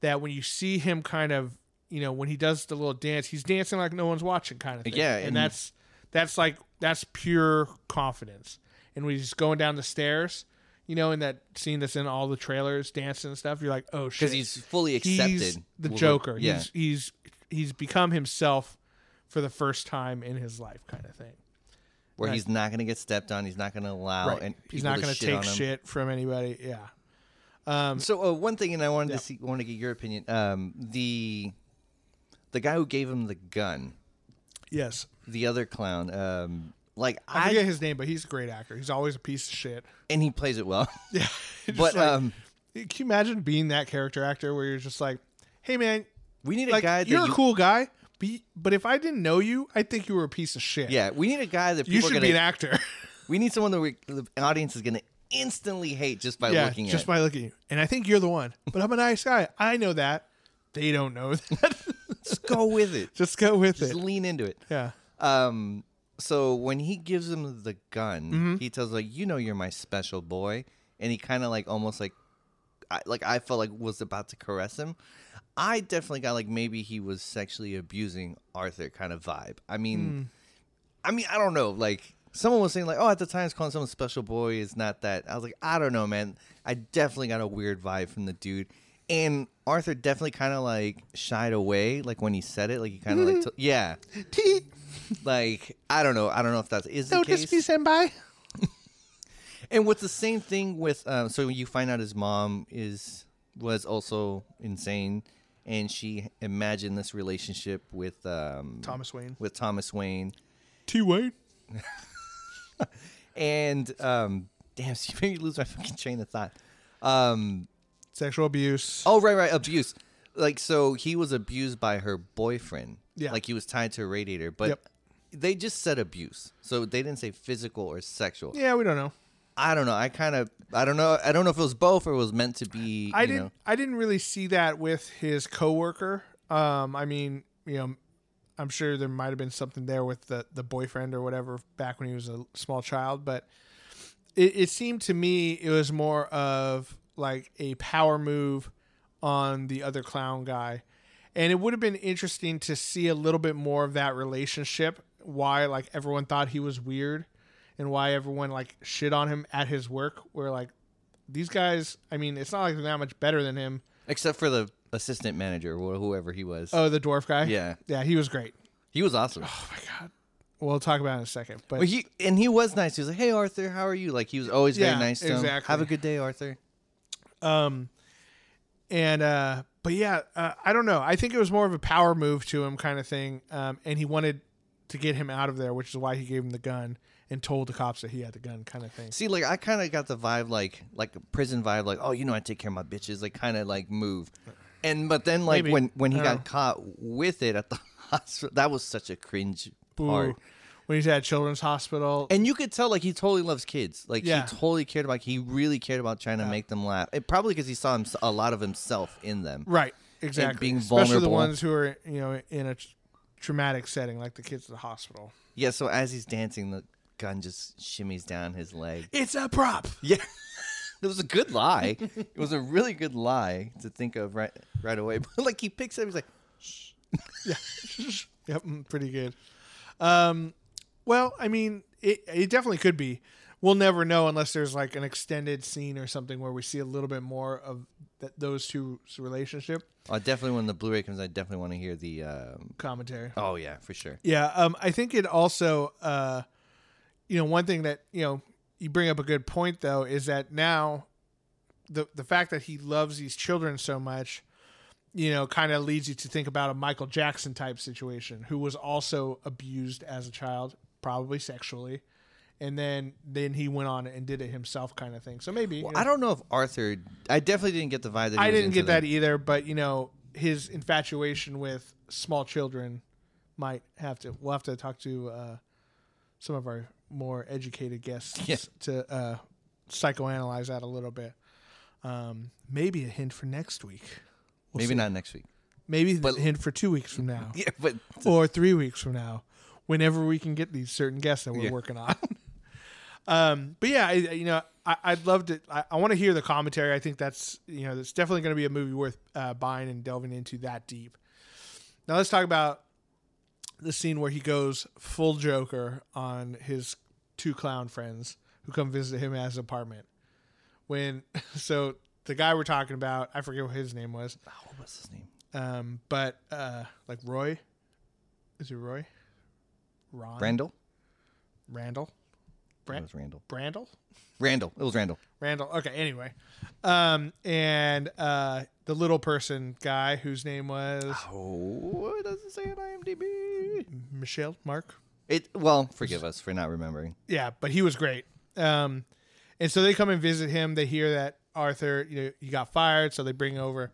that when you see him kind of, you know, when he does the little dance, he's dancing like no one's watching, kind of thing. Yeah. And that's pure confidence. And when he's going down the stairs, you know, in that scene that's in all the trailers, dancing and stuff, you're like, oh, shit. Because he's fully accepted. He's the Joker. Yeah. He's become himself for the first time in his life, kind of thing. Where he's not going to get stepped on. He's not going to allow. Right. And he's not going to take shit from anybody. Yeah. So one thing, and I wanted to get your opinion. The guy who gave him the gun. Yes. The other clown. I forget his name, but he's a great actor. He's always a piece of shit. And he plays it well. Yeah. But can you imagine being that character actor where you're just like, hey, man. We need a guy that you're a cool guy, but if I didn't know you, I'd think you were a piece of shit. Yeah, we need a guy that people you should be an actor. We need someone that the audience is going to instantly hate just by looking at. Just by looking at you. And I think you're the one. But I'm a nice guy. I know that. They don't know that. Just go with it. Just lean into it. Yeah. So when he gives him the gun, he tells him, like, you know, you're my special boy, and he kind of like almost like I felt like was about to caress him. I definitely got like maybe he was sexually abusing Arthur kind of vibe. I mean, I don't know. Like someone was saying like, oh, at the time it's calling someone special boy is not that. I was like, I don't know, man. I definitely got a weird vibe from the dude. And Arthur definitely kind of like shied away. Like when he said it, like he kind of like, yeah. Like, I don't know. I don't know if that's is the case. Just be sent by. And with the same thing with, so you find out his mom was also insane. And she imagined this relationship with Thomas Wayne. T. Wayne. And, damn, so you made me lose my fucking train of thought. Sexual abuse. Oh, right, abuse. Like, so he was abused by her boyfriend. Yeah. Like, he was tied to a radiator. But they just said abuse. So they didn't say physical or sexual. Yeah, we don't know. I don't know. I don't know if it was both or it was meant to be. I didn't really see that with his coworker. I mean, you know, I'm sure there might have been something there with the boyfriend or whatever back when he was a small child. But it seemed to me it was more of like a power move on the other clown guy. And it would have been interesting to see a little bit more of that relationship. Why like everyone thought he was weird. And why everyone like shit on him at his work, where like these guys, I mean, it's not like they're that much better than him, except for the assistant manager or whoever he was. Oh, the dwarf guy. Yeah, he was great. He was awesome. Oh my god. We'll talk about it in a second. But he was nice. He was like, "Hey, Arthur, how are you?" Like he was always very nice to him. Have a good day, Arthur. I don't know. I think it was more of a power move to him kind of thing, and he wanted to get him out of there, which is why he gave him the gun and told the cops that he had the gun, kind of thing. See, like, I kind of got the vibe, like a prison vibe, like, oh, you know, I take care of my bitches, like, kind of like move. And but then, like, maybe. when he got caught with it at the hospital, that was such a cringe part. Ooh. When he's at Children's Hospital. And you could tell, like, he totally loves kids. Like, yeah. He totally cared about, he really cared about trying to make them laugh. It, probably because he saw a lot of himself in them. Right, exactly. And being especially vulnerable. The ones who are, you know, in a traumatic setting, like the kids at the hospital. Yeah, so as he's dancing, the gun just shimmies down his leg. It's a prop! Yeah. It was a good lie. It was a really good lie to think of right away. But, like, he picks it up, he's like, shh. Yeah. Yep, pretty good. Well, I mean, it definitely could be. We'll never know unless there's like an extended scene or something where we see a little bit more of those two's relationship. I definitely, when the Blu-ray comes, I definitely want to hear the commentary. Oh yeah, for sure. Yeah, I think it also, you know, one thing that, you know, you bring up a good point though is that now the fact that he loves these children so much, you know, kind of leads you to think about a Michael Jackson type situation, who was also abused as a child. Probably sexually, and then he went on and did it himself, kind of thing. So maybe, well, you know, I don't know if Arthur. I definitely didn't get the vibe that I didn't get that either. But you know, his infatuation with small children might have to. We'll have to talk to some of our more educated guests to psychoanalyze that a little bit. Maybe a hint for next week. We'll maybe see. Not next week. Maybe a hint for 2 weeks from now. Yeah, but or 3 weeks from now. Whenever we can get these certain guests that we're working on. But yeah, you know, I'd love to, I want to hear the commentary. I think that's, you know, that's definitely going to be a movie worth buying and delving into that deep. Now let's talk about the scene where he goes full Joker on his two clown friends who come visit him at his apartment. So the guy we're talking about, I forget what his name was. Oh, what was his name? But like Roy, is it Roy? Ron? Randall? It was Randall. Randall. It was Randall. Okay, anyway. And the little person guy whose name was... Oh, it doesn't say on IMDb. Michelle? Mark? Well, forgive us for not remembering. Yeah, but he was great. And so they come and visit him. They hear that Arthur, you know, he got fired, so they bring over,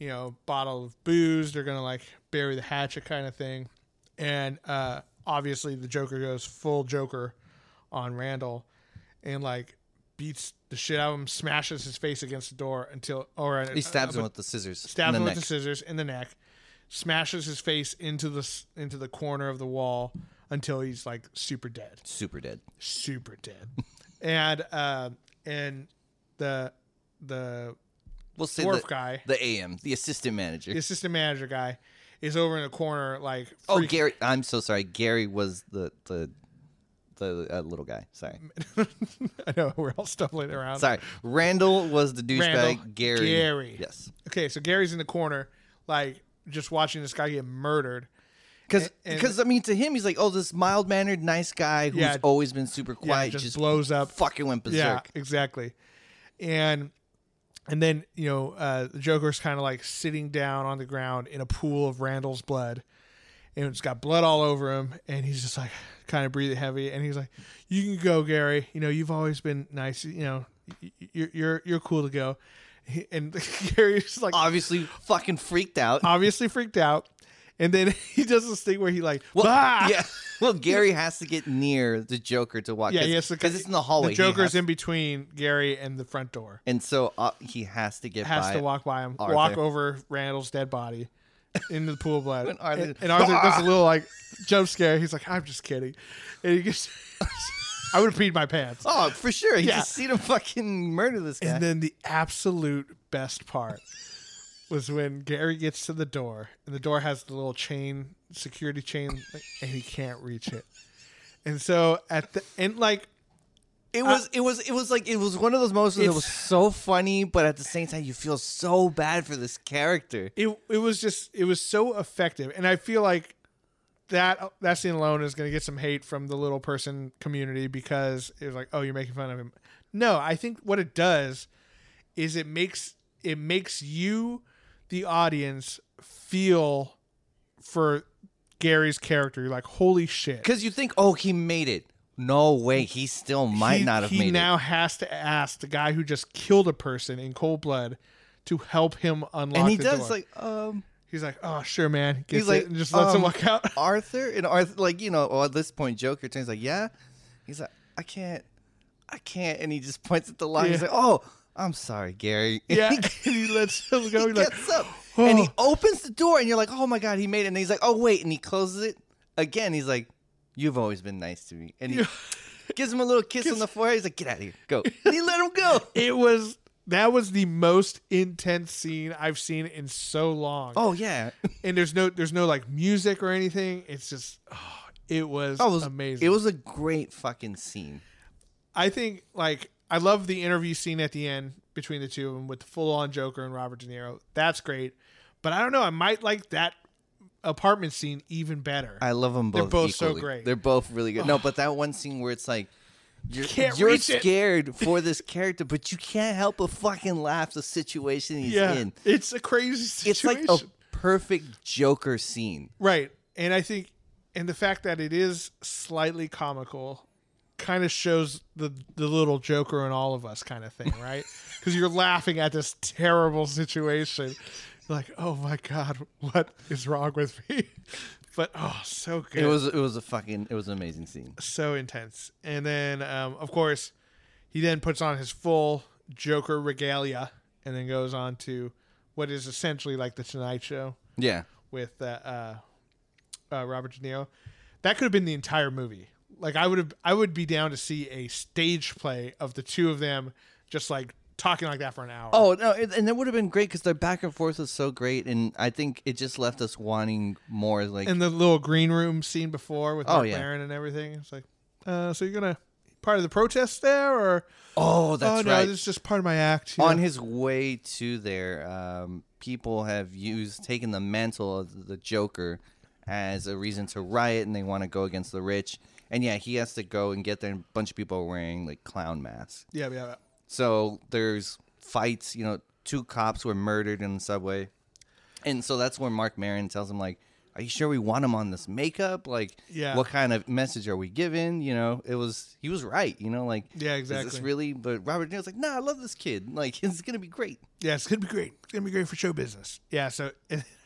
you know, a bottle of booze. They're going to, like, bury the hatchet kind of thing. And... obviously, the Joker goes full Joker on Randall and, like, beats the shit out of him, smashes his face against the door until... or he stabs him with the scissors. Stabs him with the scissors in the neck. Smashes his face into the corner of the wall until he's, like, super dead. And the dwarf guy... The AM, the assistant manager. The assistant manager guy... is over in the corner, like... Oh, Gary. I'm so sorry. Gary was the little guy. Sorry. I know. We're all stumbling around. Sorry. Randall was the douchebag. Gary. Yes. Okay, so Gary's in the corner, like, just watching this guy get murdered. Because, I mean, to him, he's like, oh, this mild-mannered, nice guy who's always been super quiet. Just blows up. Fucking went berserk. Yeah, exactly. And then, you know, the Joker's kind of like sitting down on the ground in a pool of Randall's blood. And it's got blood all over him. And he's just like kind of breathing heavy. And he's like, you can go, Gary. You know, you've always been nice. You know, you're cool to go. And Gary's like... Obviously fucking freaked out. And then he does this thing where he like... Well, Gary has to get near the Joker to watch. Yeah, because it's in the hallway. The Joker's in between Gary and the front door. And so he has to get has to walk by him, Arthur. Walk over Randall's dead body into the pool of blood. And Arthur does a little like jump scare. He's like, I'm just kidding. And he gets... I would have peed my pants. Oh, for sure. You just see him fucking murder this guy. And then the absolute best part... was when Gary gets to the door, and the door has the little security chain, and he can't reach it. And so at the end, like, it was one of those moments that was so funny, but at the same time, you feel so bad for this character. It was so effective, and I feel like that scene alone is going to get some hate from the little person community because it was like, oh, you're making fun of him. No, I think what it does is it makes you, the audience, feel for Gary's character. You're like, holy shit. Because you think, oh, he made it. No way. He still might not have made it. He now has to ask the guy who just killed a person in cold blood to help him unlock the door. And he does, like, he's like, oh, sure, man. He's like, and just lets him walk out. Arthur? And Arthur, like, you know, at this point, Joker turns like, yeah. He's like, I can't. And he just points at the lock. Yeah. He's like, oh, I'm sorry, Gary. Yeah. And he lets him go. He gets up. Oh. And he opens the door, and you're like, oh, my God, he made it. And he's like, oh, wait. And he closes it again. He's like, you've always been nice to me. And he gives him a little kiss on the forehead. He's like, get out of here. Go. And he let him go. That was the most intense scene I've seen in so long. Oh, yeah. And there's no like music or anything. It's just, it was amazing. It was a great fucking scene. I think, like, I love the interview scene at the end between the two of them with the full on Joker and Robert De Niro. That's great. But I don't know. I might like that apartment scene even better. I love them both. They're both equally. So great. They're both really good. No, but that one scene where it's like, You're scared for this character, but you can't help but fucking laugh the situation he's in. It's a crazy situation. It's like a perfect Joker scene. Right. And I think, and the fact that it is slightly comical kind of shows the little Joker in all of us kind of thing, right? Because you're laughing at this terrible situation. You're like, oh my God, what is wrong with me? But oh, so good! It was an amazing scene. So intense, and then of course, he then puts on his full Joker regalia, and then goes on to what is essentially like the Tonight Show. Yeah, with Robert De Niro. That could have been the entire movie. Like I would be down to see a stage play of the two of them just like talking like that for an hour. Oh no, and that would have been great because their back and forth was so great, and I think it just left us wanting more. Like, and the little green room scene before with McLaren and everything. It's like, so you're gonna part of the protest there, or right? No, this is just part of my act. On his way to there, people have taken the mantle of the Joker as a reason to riot, and they want to go against the rich. And yeah, he has to go and get there. And a bunch of people are wearing like clown masks. Yeah. So there's fights, you know, 2 cops were murdered in the subway. And so that's when Mark Maron tells him, like, are you sure we want him on this makeup? Like, what kind of message are we giving? You know, he was right, you know, like, yeah, exactly. Is this really? But Robert De Niro's like, nah, I love this kid. Like, it's going to be great. Yeah, it's going to be great. It's going to be great for show business. Yeah, so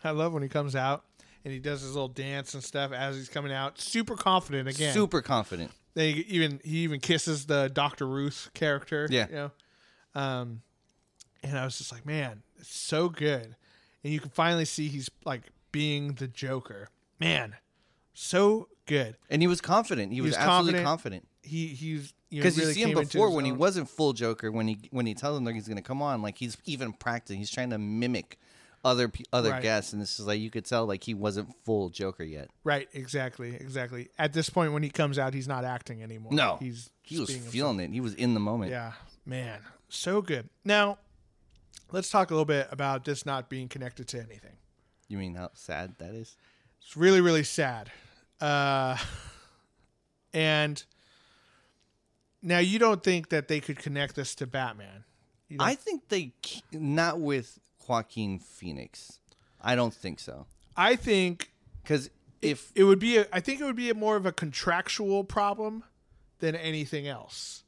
I love when he comes out and he does his little dance and stuff as he's coming out. Super confident again. Super confident. He even kisses the Dr. Ruth character. Yeah. You know? And I was just like, man, it's so good. And you can finally see he's like being the Joker. Man, so good. And he was confident. He was absolutely confident. He's because you see him before when he wasn't full Joker. When he tells him that he's going to come on, like he's even practicing. He's trying to mimic other guests, and this is like you could tell like he wasn't full Joker yet. Right, exactly. At this point, when he comes out, he's not acting anymore. No, he was feeling it. He was in the moment. Yeah, man, so good. Now, let's talk a little bit about this not being connected to anything. You mean how sad that is? It's really, really sad. And now you don't think that they could connect this to Batman? I think they not with Joaquin Phoenix. I don't think so. I think because if it would be, I think it would be more of a contractual problem than anything else.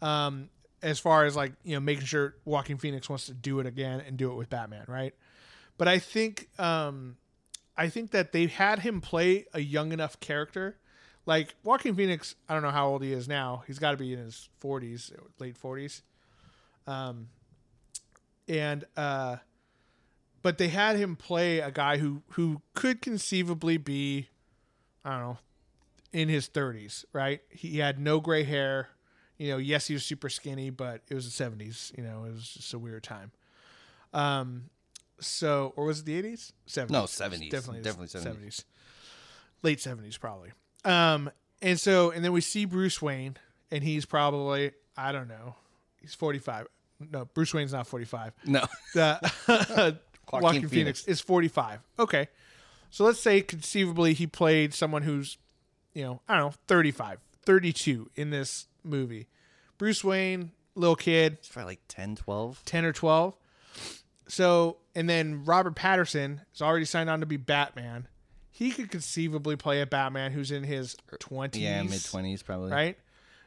As far as like, you know, making sure Joaquin Phoenix wants to do it again and do it with Batman, right? But I think that they had him play a young enough character. Like Joaquin Phoenix, I don't know how old he is now. He's got to be in his 40s, late 40s. But they had him play a guy who could conceivably be, I don't know, in his 30s, right? He had no gray hair. You know, yes, he was super skinny, but it was the 70s. You know, it was just a weird time. So, or was it the 80s? 70s. No, 70s. Definitely 70s. Late 70s, probably. And then we see Bruce Wayne, and he's probably, I don't know, he's 45. No, Bruce Wayne's not 45. No. Joaquin Phoenix is 45. Okay. So let's say conceivably he played someone who's, you know, I don't know, 35, 32 in this movie. Bruce Wayne, little kid. He's probably like 10 or 12. So, and then Robert Pattinson is already signed on to be Batman. he could conceivably play a Batman who's in his 20s. Yeah, mid-20s probably. Right?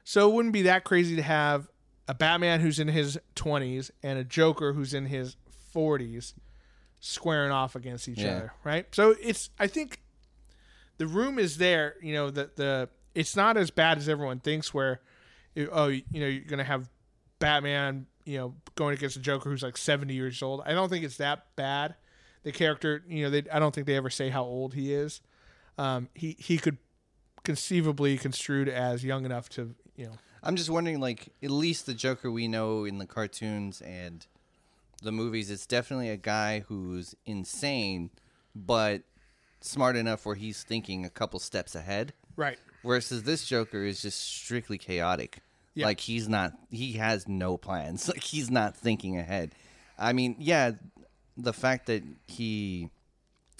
So it wouldn't be that crazy to have a Batman who's in his 20s and a Joker who's in his 40s squaring off against each other, right? So it's, I think the room is there, you know, the it's not as bad as everyone thinks where, oh, you know, you're going to have Batman, you know, going against a Joker who's like 70 years old. I don't think it's that bad. The character, you know, I don't think they ever say how old he is. He could conceivably construed as young enough to, you know. I'm just wondering, like, at least the Joker we know in the cartoons and the movies, it's definitely a guy who's insane, but smart enough where he's thinking a couple steps ahead. Right. Versus this Joker is just strictly chaotic. Yeah. Like, he's not, he has no plans. Like, he's not thinking ahead. I mean, yeah, the fact that he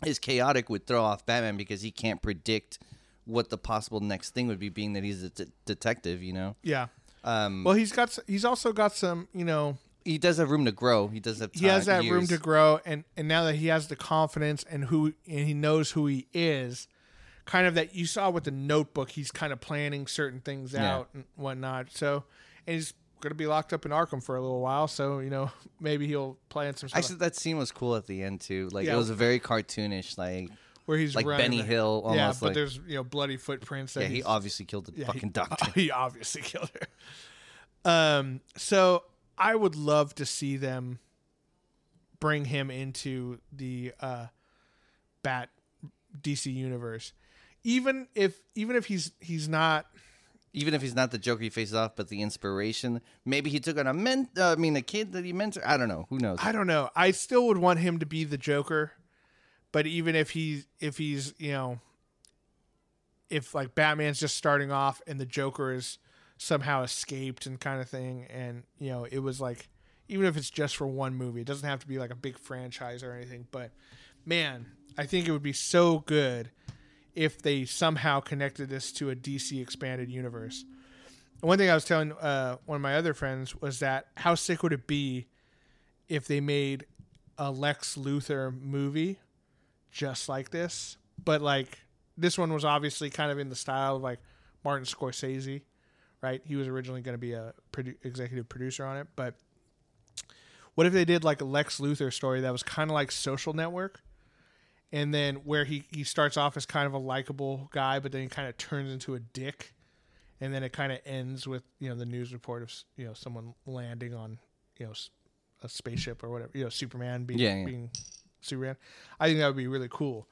is chaotic would throw off Batman because he can't predict what the possible next thing would be, being that he's a detective, you know? Yeah. Well, he's also got some, you know... He does have room to grow. He does have time. He has that room to grow, and now that he has the confidence and he knows who he is, kind of that you saw with the Notebook, he's kind of planning certain things out and whatnot. So, and he's going to be locked up in Arkham for a little while, so, you know, maybe he'll plan some stuff. Actually, that scene was cool at the end, too. Like, it was a very cartoonish, like... Where he's like running. Benny Hill, almost. Yeah, but like, there's, you know, bloody footprints. That he obviously killed the fucking doctor. He obviously killed her. So I would love to see them bring him into the Bat DC universe, even if he's not the Joker he faces off, but the inspiration. Maybe he took on a kid that he mentored. I don't know. Who knows? I don't know. I still would want him to be the Joker. But even if he's, you know, if like Batman's just starting off and the Joker is somehow escaped and kind of thing, and, you know, it was like, even if it's just for one movie, it doesn't have to be like a big franchise or anything. But man, I think it would be so good if they somehow connected this to a DC expanded universe. One thing I was telling one of my other friends was that how sick would it be if they made a Lex Luthor movie? Just like this, but like this one was obviously kind of in the style of like Martin Scorsese, right? He was originally going to be a executive producer on it, but what if they did like a Lex Luthor story that was kind of like Social Network, and then where he starts off as kind of a likable guy, but then he kind of turns into a dick, and then it kind of ends with, you know, the news report of, you know, someone landing on, you know, a spaceship or whatever, you know, Superman being Superman. I think that would be really cool.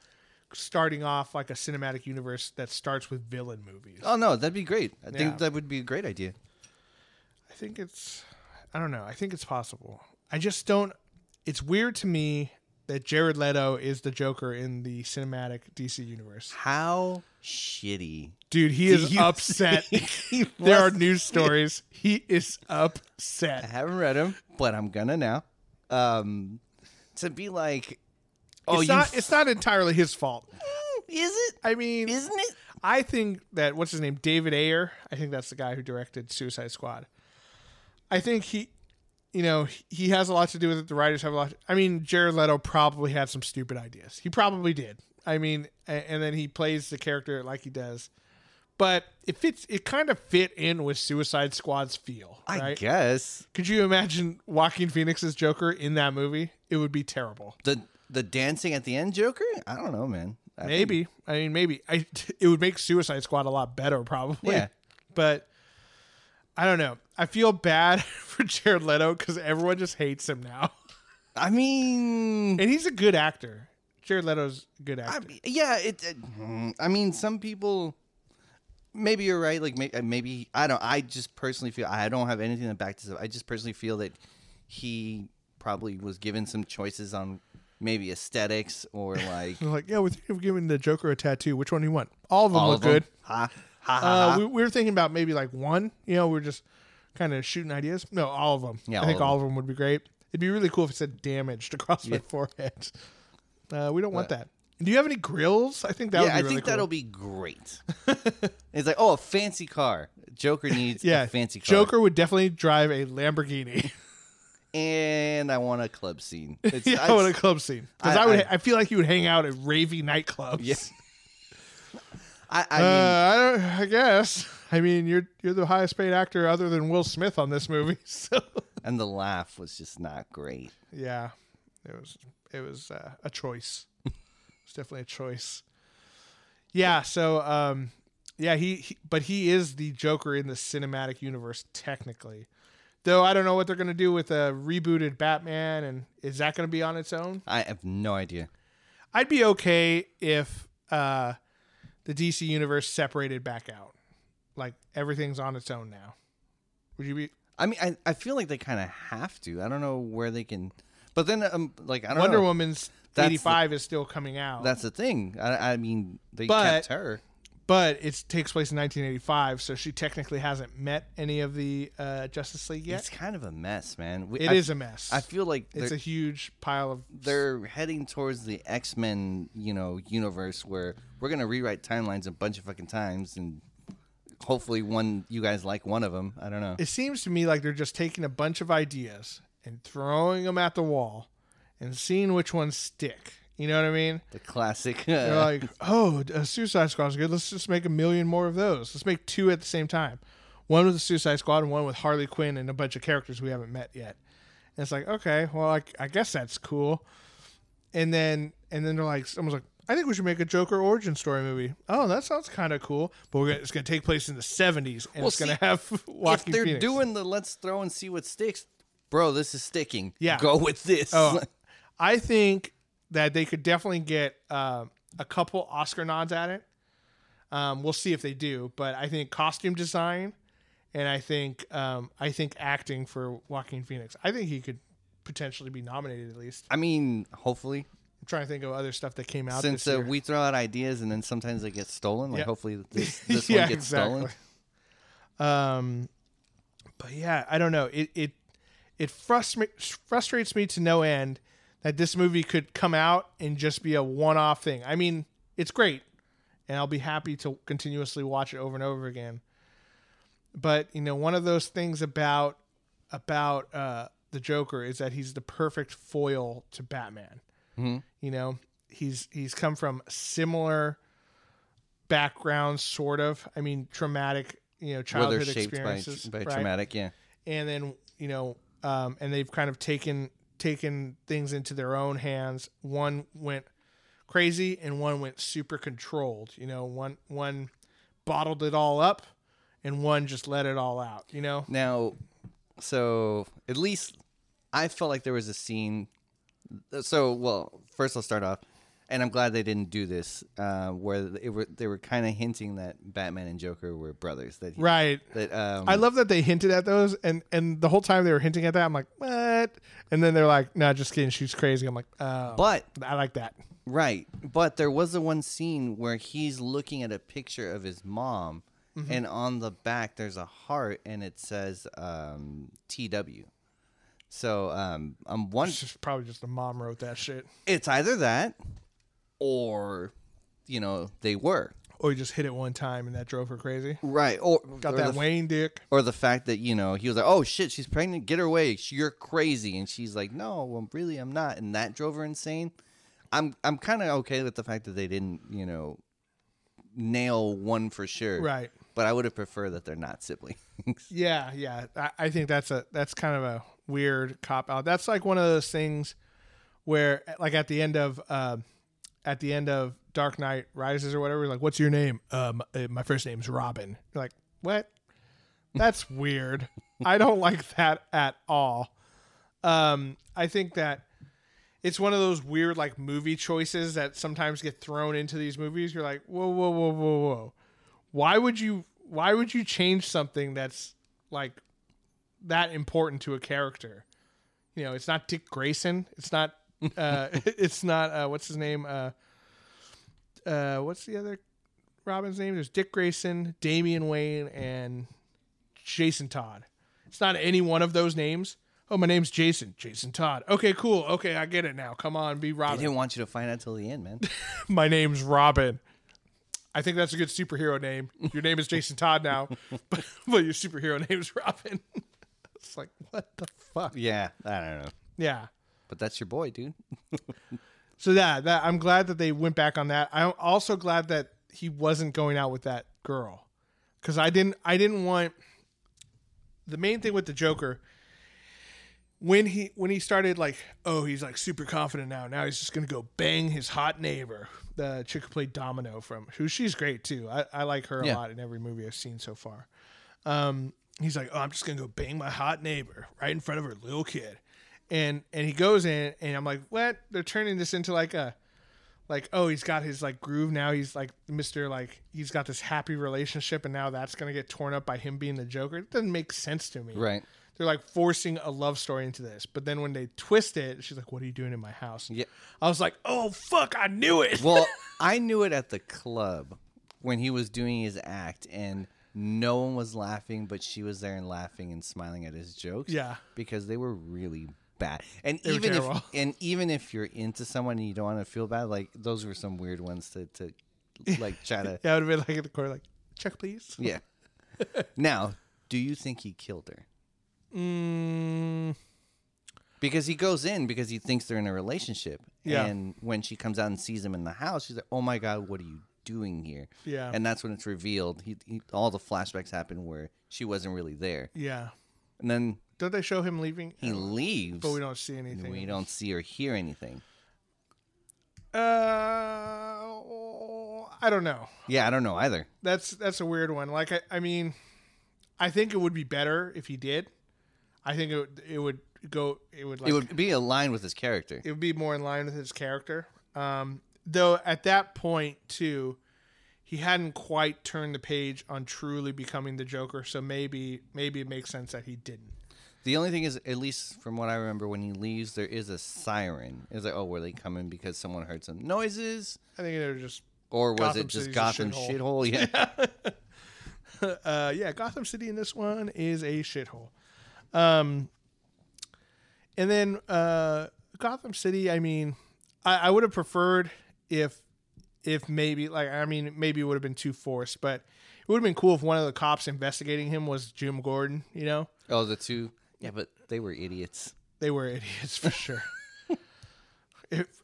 Starting off like a cinematic universe that starts with villain movies. Oh no, that'd be great. I think that would be a great idea. I don't know. I think it's possible. It's weird to me that Jared Leto is the Joker in the cinematic DC universe. How shitty. Dude, he is upset. There are news stories. He is upset. I haven't read him, but I'm gonna now. To be like, oh, it's not entirely his fault. Is it? I mean, isn't it? I think that what's his name, David Ayer. I think that's the guy who directed Suicide Squad. I think he, you know, he has a lot to do with it. The writers have a lot. I mean, Jared Leto probably had some stupid ideas. He probably did. I mean, and then he plays the character like he does. But it fits. It kind of fit in with Suicide Squad's feel, right? I guess. Could you imagine Joaquin Phoenix's Joker in that movie? It would be terrible. The dancing at the end Joker? I don't know, man. It would make Suicide Squad a lot better, probably. Yeah. But I don't know. I feel bad for Jared Leto because everyone just hates him now. I mean... And he's a good actor. Jared Leto's a good actor. Some people... Maybe you're right. Like maybe I don't. I just personally feel I don't have anything to back this up. I just personally feel that he probably was given some choices on maybe aesthetics or like we're thinking of giving the Joker a tattoo. Which one do you want? All of them look good. We were thinking about maybe like one. You know, we're just kind of shooting ideas. No, all of them. Yeah, I think all of them would be great. It'd be really cool if it said "damaged" across my forehead. We don't want that. Do you have any grills? I think that would be really cool. Yeah, I think that'll be great. It's like, oh, a fancy car. Joker needs a fancy car. Joker would definitely drive a Lamborghini. And I want a club scene. I want a club scene. Because I feel like you would hang out at ravey nightclubs. Yeah. I mean, I guess. I mean, you're the highest paid actor other than Will Smith on this movie. So. And the laugh was just not great. Yeah, it was a choice. It's definitely a choice. Yeah. So he is the Joker in the cinematic universe technically. Though I don't know what they're going to do with a rebooted Batman, and is that going to be on its own? I have no idea. I'd be okay if the DC universe separated back out. Like, everything's on its own now. Would you be... I mean, I feel like they kind of have to. I don't know where they can... But then, I don't know. Wonder Woman's 85 is still coming out. That's the thing. I mean, they kept her. But it takes place in 1985, so she technically hasn't met any of the Justice League yet. It's kind of a mess, man. It is a mess. I feel like it's a huge pile of... They're heading towards the X-Men, universe where we're going to rewrite timelines a bunch of fucking times, and hopefully you guys like one of them. I don't know. It seems to me like they're just taking a bunch of ideas and throwing them at the wall and seeing which ones stick. You know what I mean? The classic. They're like, Suicide Squad is good. Let's just make 1 million more of those. Let's make 2 at the same time. One with the Suicide Squad and one with Harley Quinn and a bunch of characters we haven't met yet. And it's like, okay, well, I guess that's cool. And then they're like, someone's like, I think we should make a Joker origin story movie. Oh, that sounds kind of cool. But it's going to take place in the 70s, and it's going to have Joaquin Phoenix. If they're doing the let's throw and see what sticks, bro, this is sticking. Yeah. Go with this. Oh, I think... that they could definitely get a couple Oscar nods at it. We'll see if they do, but I think costume design, and I think acting for Joaquin Phoenix. I think he could potentially be nominated at least. I mean, hopefully. I'm trying to think of other stuff that came out since this year. We throw out ideas and then sometimes they get stolen. Like, hopefully this one gets stolen. But yeah, I don't know. It frustrates me to no end. That this movie could come out and just be a one-off thing. I mean, it's great, and I'll be happy to continuously watch it over and over again. But one of those things about the Joker is that he's the perfect foil to Batman. Mm-hmm. He's come from similar backgrounds, sort of. I mean, traumatic, childhood experiences, by right? Traumatic, yeah. And then and they've kind of taken things into their own hands. One went crazy and one went super controlled. One bottled it all up and one just let it all out. Now, so at least I felt like there was a scene. So, well, first I'll start off, and I'm glad they didn't do this, where they were kind of hinting that Batman and Joker were brothers. Right. I love that they hinted at those, and the whole time they were hinting at that, I'm like, what? And then they're like, no, just kidding, she's crazy. I'm like, oh, but I like that. Right. But there was the one scene where he's looking at a picture of his mom, mm-hmm. and on the back there's a heart, and it says TW. So I'm wondering. It's probably just the mom wrote that shit. It's either that. Or, they were. Or he just hit it one time and that drove her crazy. Right. Or got that Wayne dick. Or the fact that, he was like, oh shit, she's pregnant. Get her away. You're crazy. And she's like, no, well, really, I'm not. And that drove her insane. I'm kind of okay with the fact that they didn't, nail one for sure. Right. But I would have preferred that they're not siblings. Yeah. Yeah. I think that's kind of a weird cop out. That's like one of those things where, like, at the end of Dark Knight Rises or whatever, like, what's your name? My first name's Robin. You're like, what? That's weird. I don't like that at all. I think that it's one of those weird, like, movie choices that sometimes get thrown into these movies. You're like, whoa. Why would you change something that's like that important to a character? It's not Dick Grayson. It's not. It's not what's his name? What's the other Robin's name? There's Dick Grayson, Damian Wayne, and Jason Todd. It's not any one of those names. Oh, my name's Jason Todd. Okay, cool. Okay, I get it now. Come on, be Robin. They didn't want you to find out till the end, man. My name's Robin. I think that's a good superhero name. Your name is Jason Todd now, but your superhero name is Robin. It's like, what the fuck? Yeah, I don't know. Yeah. But that's your boy, dude. So I'm glad that they went back on that. I'm also glad that he wasn't going out with that girl, because I didn't want. The main thing with the Joker, when he started, like, oh, he's like super confident now. Now he's just gonna go bang his hot neighbor, the chick who played Domino from, who she's great too. I like her a lot in every movie I've seen so far. He's like, oh, I'm just gonna go bang my hot neighbor right in front of her little kid, and he goes in, and I'm like, what? They're turning this into like a. Like, oh, he's got his, like, groove now. He's, like, Mr. Like, he's got this happy relationship, and now that's going to get torn up by him being the Joker. It doesn't make sense to me. Right. They're, like, forcing a love story into this. But then when they twist it, she's like, what are you doing in my house? Yeah. I was like, oh, fuck, I knew it. Well, I knew it at the club when he was doing his act, and no one was laughing, but she was there and laughing and smiling at his jokes. Yeah. Because they were really bad. And even if you're into someone and you don't want to feel bad, like, those were some weird ones to like try to. Yeah, I would have been like at the corner, like, check please. Yeah. Now, do you think he killed her? Because he goes in because he thinks they're in a relationship. Yeah. And when she comes out and sees him in the house, she's like, oh my God, what are you doing here? Yeah. And that's when it's revealed. He all the flashbacks happen where she wasn't really there. Yeah. And then. Don't they show him leaving? He leaves. But we don't see anything. We don't see or hear anything. I don't know. Yeah, I don't know either. That's a weird one. Like, I mean, I think it would be better if he did. I think it would be aligned with his character. It would be more in line with his character. Though at that point, too, he hadn't quite turned the page on truly becoming the Joker. So maybe it makes sense that he didn't. The only thing is, at least from what I remember, when he leaves, there is a siren. It's like, oh, were they coming because someone heard some noises? I think they were just. Or was Gotham it just City's Gotham shithole? Yeah. Yeah, Gotham City in this one is a shithole. And then Gotham City, I mean, I would have preferred if maybe, like, I mean, maybe it would have been too forced, but it would have been cool if one of the cops investigating him was Jim Gordon, you know? Oh, the two. Yeah, but they were idiots. They were idiots for sure.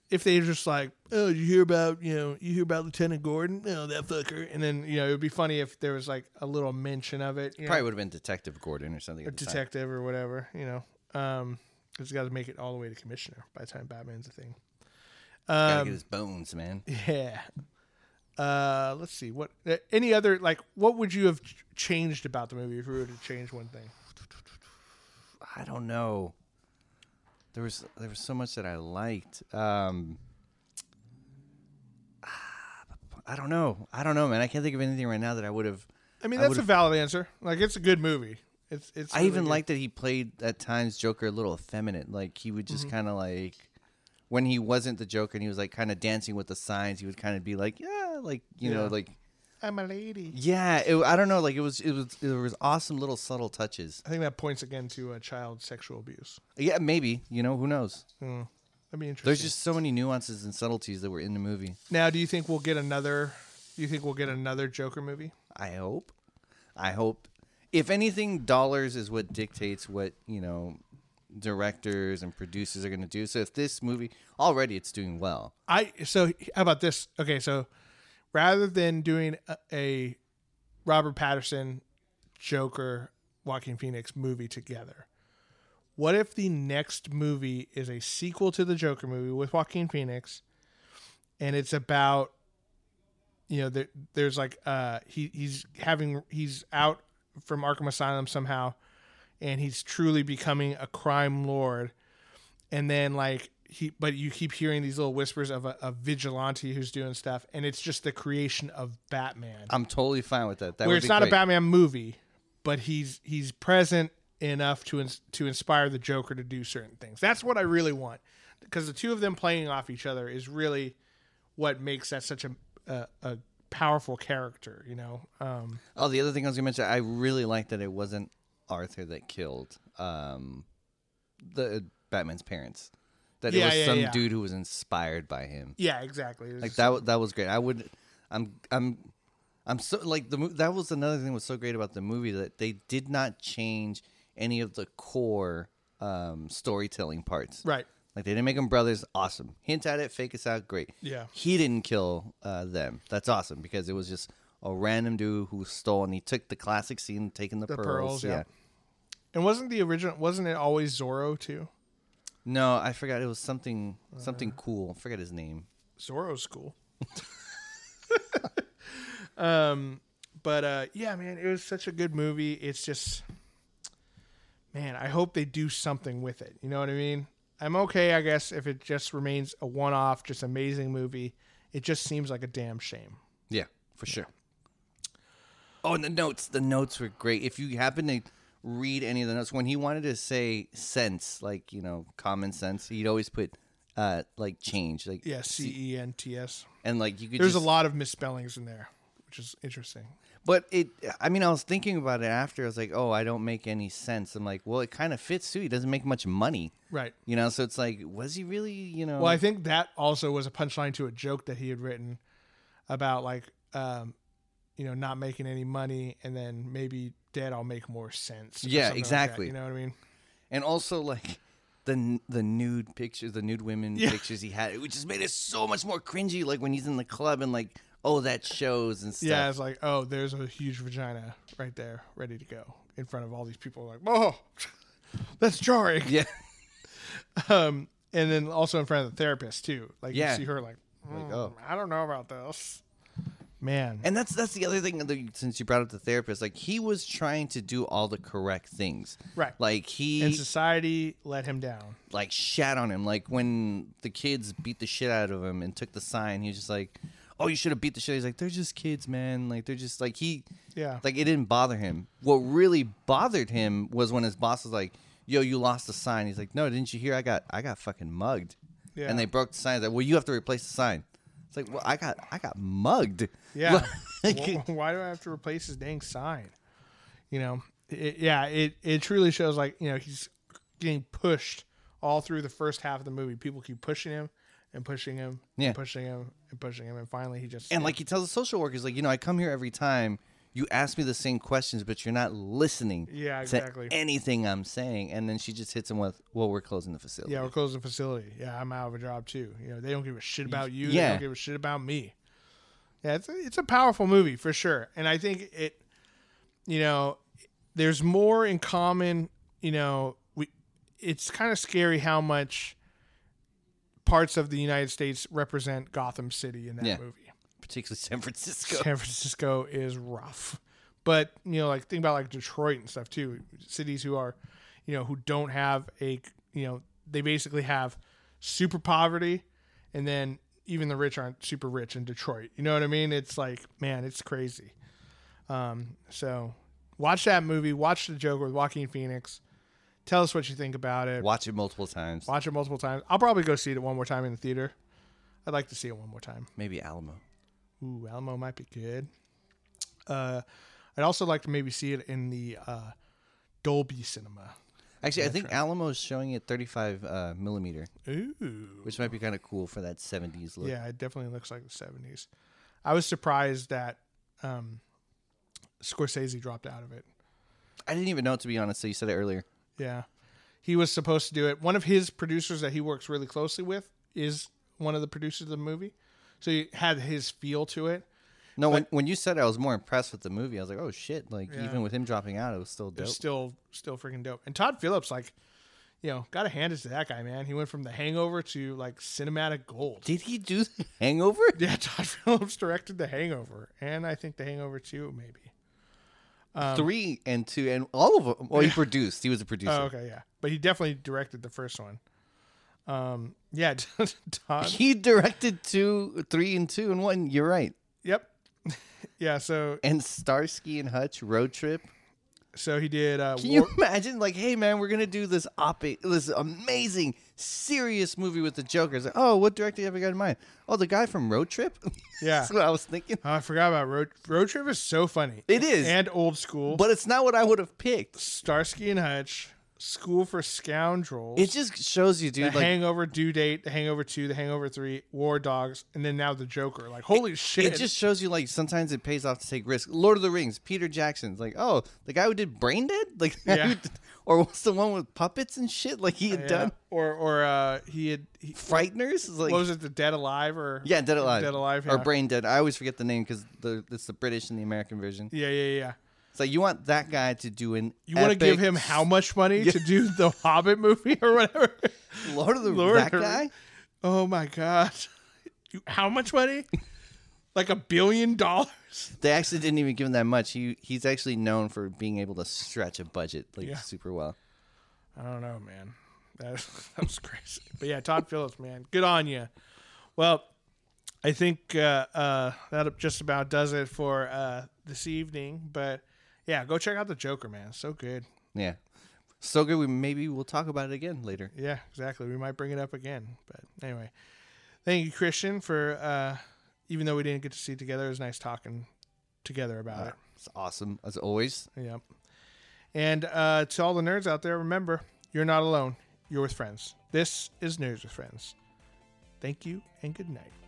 If they were just like, oh, you hear about Lieutenant Gordon? Oh, that fucker. And then, you know, it would be funny if there was like a little mention of it. Probably would have been Detective Gordon or something. Or Detective or whatever, you know. Because you got to make it all the way to Commissioner by the time Batman's a thing. Gotta get his bones, man. Yeah. Let's see. What? Any other, like, what would you have changed about the movie if we were to change one thing? I don't know. There was so much that I liked. I don't know, man. I can't think of anything right now that I would have. I mean, that's a valid answer. Like, it's a good movie. It's. Really I even good. Liked that he played at times Joker a little effeminate. Like, he would just kind of like, when he wasn't the Joker and he was like kind of dancing with the signs, he would kind of be like, yeah, like you know, like. I'm a lady. Yeah, I don't know. Like it was awesome little subtle touches. I think that points again to child sexual abuse. Yeah, maybe. You know, who knows? That'd be interesting. There's just so many nuances and subtleties that were in the movie. Now, do you think we'll get another? You think we'll get another Joker movie? I hope. If anything, dollars is what dictates what directors and producers are going to do. So if this movie already it's doing well, how about this? Okay, so. Rather than doing a Robert Pattinson, Joker, Joaquin Phoenix movie together, what if the next movie is a sequel to the Joker movie with Joaquin Phoenix, and it's about, there's like he's out from Arkham Asylum somehow, and he's truly becoming a crime lord, and then like. But you keep hearing these little whispers of a vigilante who's doing stuff, and it's just the creation of Batman. I'm totally fine with that. Where it's not a Batman movie, but he's present enough to inspire the Joker to do certain things. That's what I really want, because the two of them playing off each other is really what makes that such a powerful character. The other thing I was going to mention, I really liked that it wasn't Arthur that killed the Batman's parents. That it was some dude who was inspired by him. Yeah, exactly. Like that was great. I'm so like that was another thing that was so great about the movie that they did not change any of the core storytelling parts. Right. Like, they didn't make them brothers. Awesome. Hint at it. Fake us out. Great. Yeah. He didn't kill them. That's awesome, because it was just a random dude who stole, and he took the classic scene, taking the pearls. Yeah. And wasn't it always Zorro too? No, I forgot. It was something cool. I forget his name. Zorro's cool. Yeah, man, it was such a good movie. It's just, man, I hope they do something with it. You know what I mean? I'm okay, I guess, if it just remains a one-off, just amazing movie. It just seems like a damn shame. Yeah, for sure. Oh, and the notes. The notes were great. If you happen to read any of the notes, when he wanted to say sense, like, you know, common sense, he'd always put, like, change. Like, yeah, CENTS. And, like, you could There's a lot of misspellings in there, which is interesting. But I was thinking about it after. I was like, oh, I don't make any sense. I'm like, well, it kind of fits, too. He doesn't make much money. Right. You know, so it's like, was he really, you know? Well, I think that also was a punchline to a joke that he had written about, like, you know, not making any money, and then maybe dead, I'll make more sense. Yeah, exactly. Like that, you know what I mean? And also, like, the nude pictures, the nude women pictures he had, which just made it so much more cringy, like when he's in the club and, like, oh, that shows and stuff. Yeah, it's like, oh, there's a huge vagina right there, ready to go in front of all these people. Like, oh, that's jarring. Yeah. And then also in front of the therapist too. Like, you see her like, oh, I don't know about this, man. And that's the other thing. Since you brought up the therapist, like, he was trying to do all the correct things, right? Like, and society let him down. Like, shat on him. Like, when the kids beat the shit out of him and took the sign, he was just like, oh, you should have beat the shit. He's like, they're just kids, man. Like, they're just like, like, it didn't bother him. What really bothered him was when his boss was like, yo, you lost the sign. He's like, no, didn't you hear? I got fucking mugged. Yeah. And they broke the sign. Like, well, you have to replace the sign. It's like, well, I got mugged. Yeah. Like, why do I have to replace his dang sign? You know, it truly shows, like, you know, he's getting pushed all through the first half of the movie. People keep pushing him. And pushing him, and pushing him, and pushing him, and finally he just... And, like, he tells the social workers, like, you know, I come here every time, you ask me the same questions, but you're not listening to anything I'm saying. And then she just hits him with, well, we're closing the facility. Yeah, we're closing the facility. Yeah, I'm out of a job, too. You know, they don't give a shit about you. Yeah. They don't give a shit about me. Yeah, it's a powerful movie, for sure. And I think it, you know, there's more in common, you know, it's kind of scary how much... parts of the United States represent Gotham City in that movie. Particularly San Francisco. San Francisco is rough. But, you know, like, think about, like, Detroit and stuff too. Cities who are, you know, who don't have a, you know, they basically have super poverty, and then even the rich aren't super rich in Detroit. You know what I mean? It's like, man, it's crazy. So watch that movie. Watch The Joker with Joaquin Phoenix. Tell us what you think about it. Watch it multiple times. I'll probably go see it one more time in the theater. I'd like to see it one more time. Maybe Alamo. Ooh, Alamo might be good. I'd also like to maybe see it in the Dolby Cinema. Actually, I think Alamo is showing it 35 millimeter. Ooh. Which might be kind of cool for that 70s look. Yeah, it definitely looks like the 70s. I was surprised that Scorsese dropped out of it. I didn't even know, to be honest, so you said it earlier. Yeah, he was supposed to do it. One of his producers that he works really closely with is one of the producers of the movie. So he had his feel to it. No, but when you said it, I was more impressed with the movie. I was like, oh, shit. Like, even with him dropping out, it was still dope. It was still freaking dope. And Todd Phillips, like, you know, got to hand it to that guy, man. He went from The Hangover to, like, cinematic gold. Did he do The Hangover? Yeah, Todd Phillips directed The Hangover. And I think The Hangover 2, maybe. 3 and 2 and all of them. Well, he produced. He was a producer. Oh, okay, yeah, but he definitely directed the first one. Yeah, Todd. He directed 2, 3, and 2, and 1. You're right. Yep. Yeah. So and Starsky and Hutch, Road Trip. So he did. Can you imagine? Like, hey man, we're gonna do this this amazing serious movie with the Joker. It's like, oh, what director have you got in mind? Oh, the guy from Road Trip. Yeah, that's what I was thinking. I forgot about Road Trip. Is so funny. It is, and old school, but it's not what I would have picked. Starsky and Hutch, School for Scoundrels. It just shows you, dude. The Hangover Due Date, The Hangover 2, The Hangover 3, War Dogs, and then now The Joker. Like, holy shit. It just shows you, like, sometimes it pays off to take risks. Lord of the Rings, Peter Jackson's like, oh, the guy who did Brain Dead? Like, or what's the one with puppets and shit? Like, he had done. Or Frighteners? Like, what was it, the Dead Alive? Yeah, Dead Alive. Dead Alive, yeah. Or Brain Dead. I always forget the name because it's the British and the American version. Yeah. So you want that guy to do an You epic... want to give him how much money to do the Hobbit movie or whatever? That guy? Oh, my God. How much money? Like $1 billion? They actually didn't even give him that much. He's actually known for being able to stretch a budget super well. I don't know, man. That was crazy. But, yeah, Todd Phillips, man. Good on you. Well, I think that just about does it for this evening. But... yeah, go check out The Joker, man. So good. Yeah. So good, maybe we'll talk about it again later. Yeah, exactly. We might bring it up again. But anyway, thank you, Christian, for, even though we didn't get to see it together, it was nice talking together about it. It's awesome, as always. Yep. And to all the nerds out there, remember, you're not alone. You're with friends. This is Nerds with Friends. Thank you, and good night.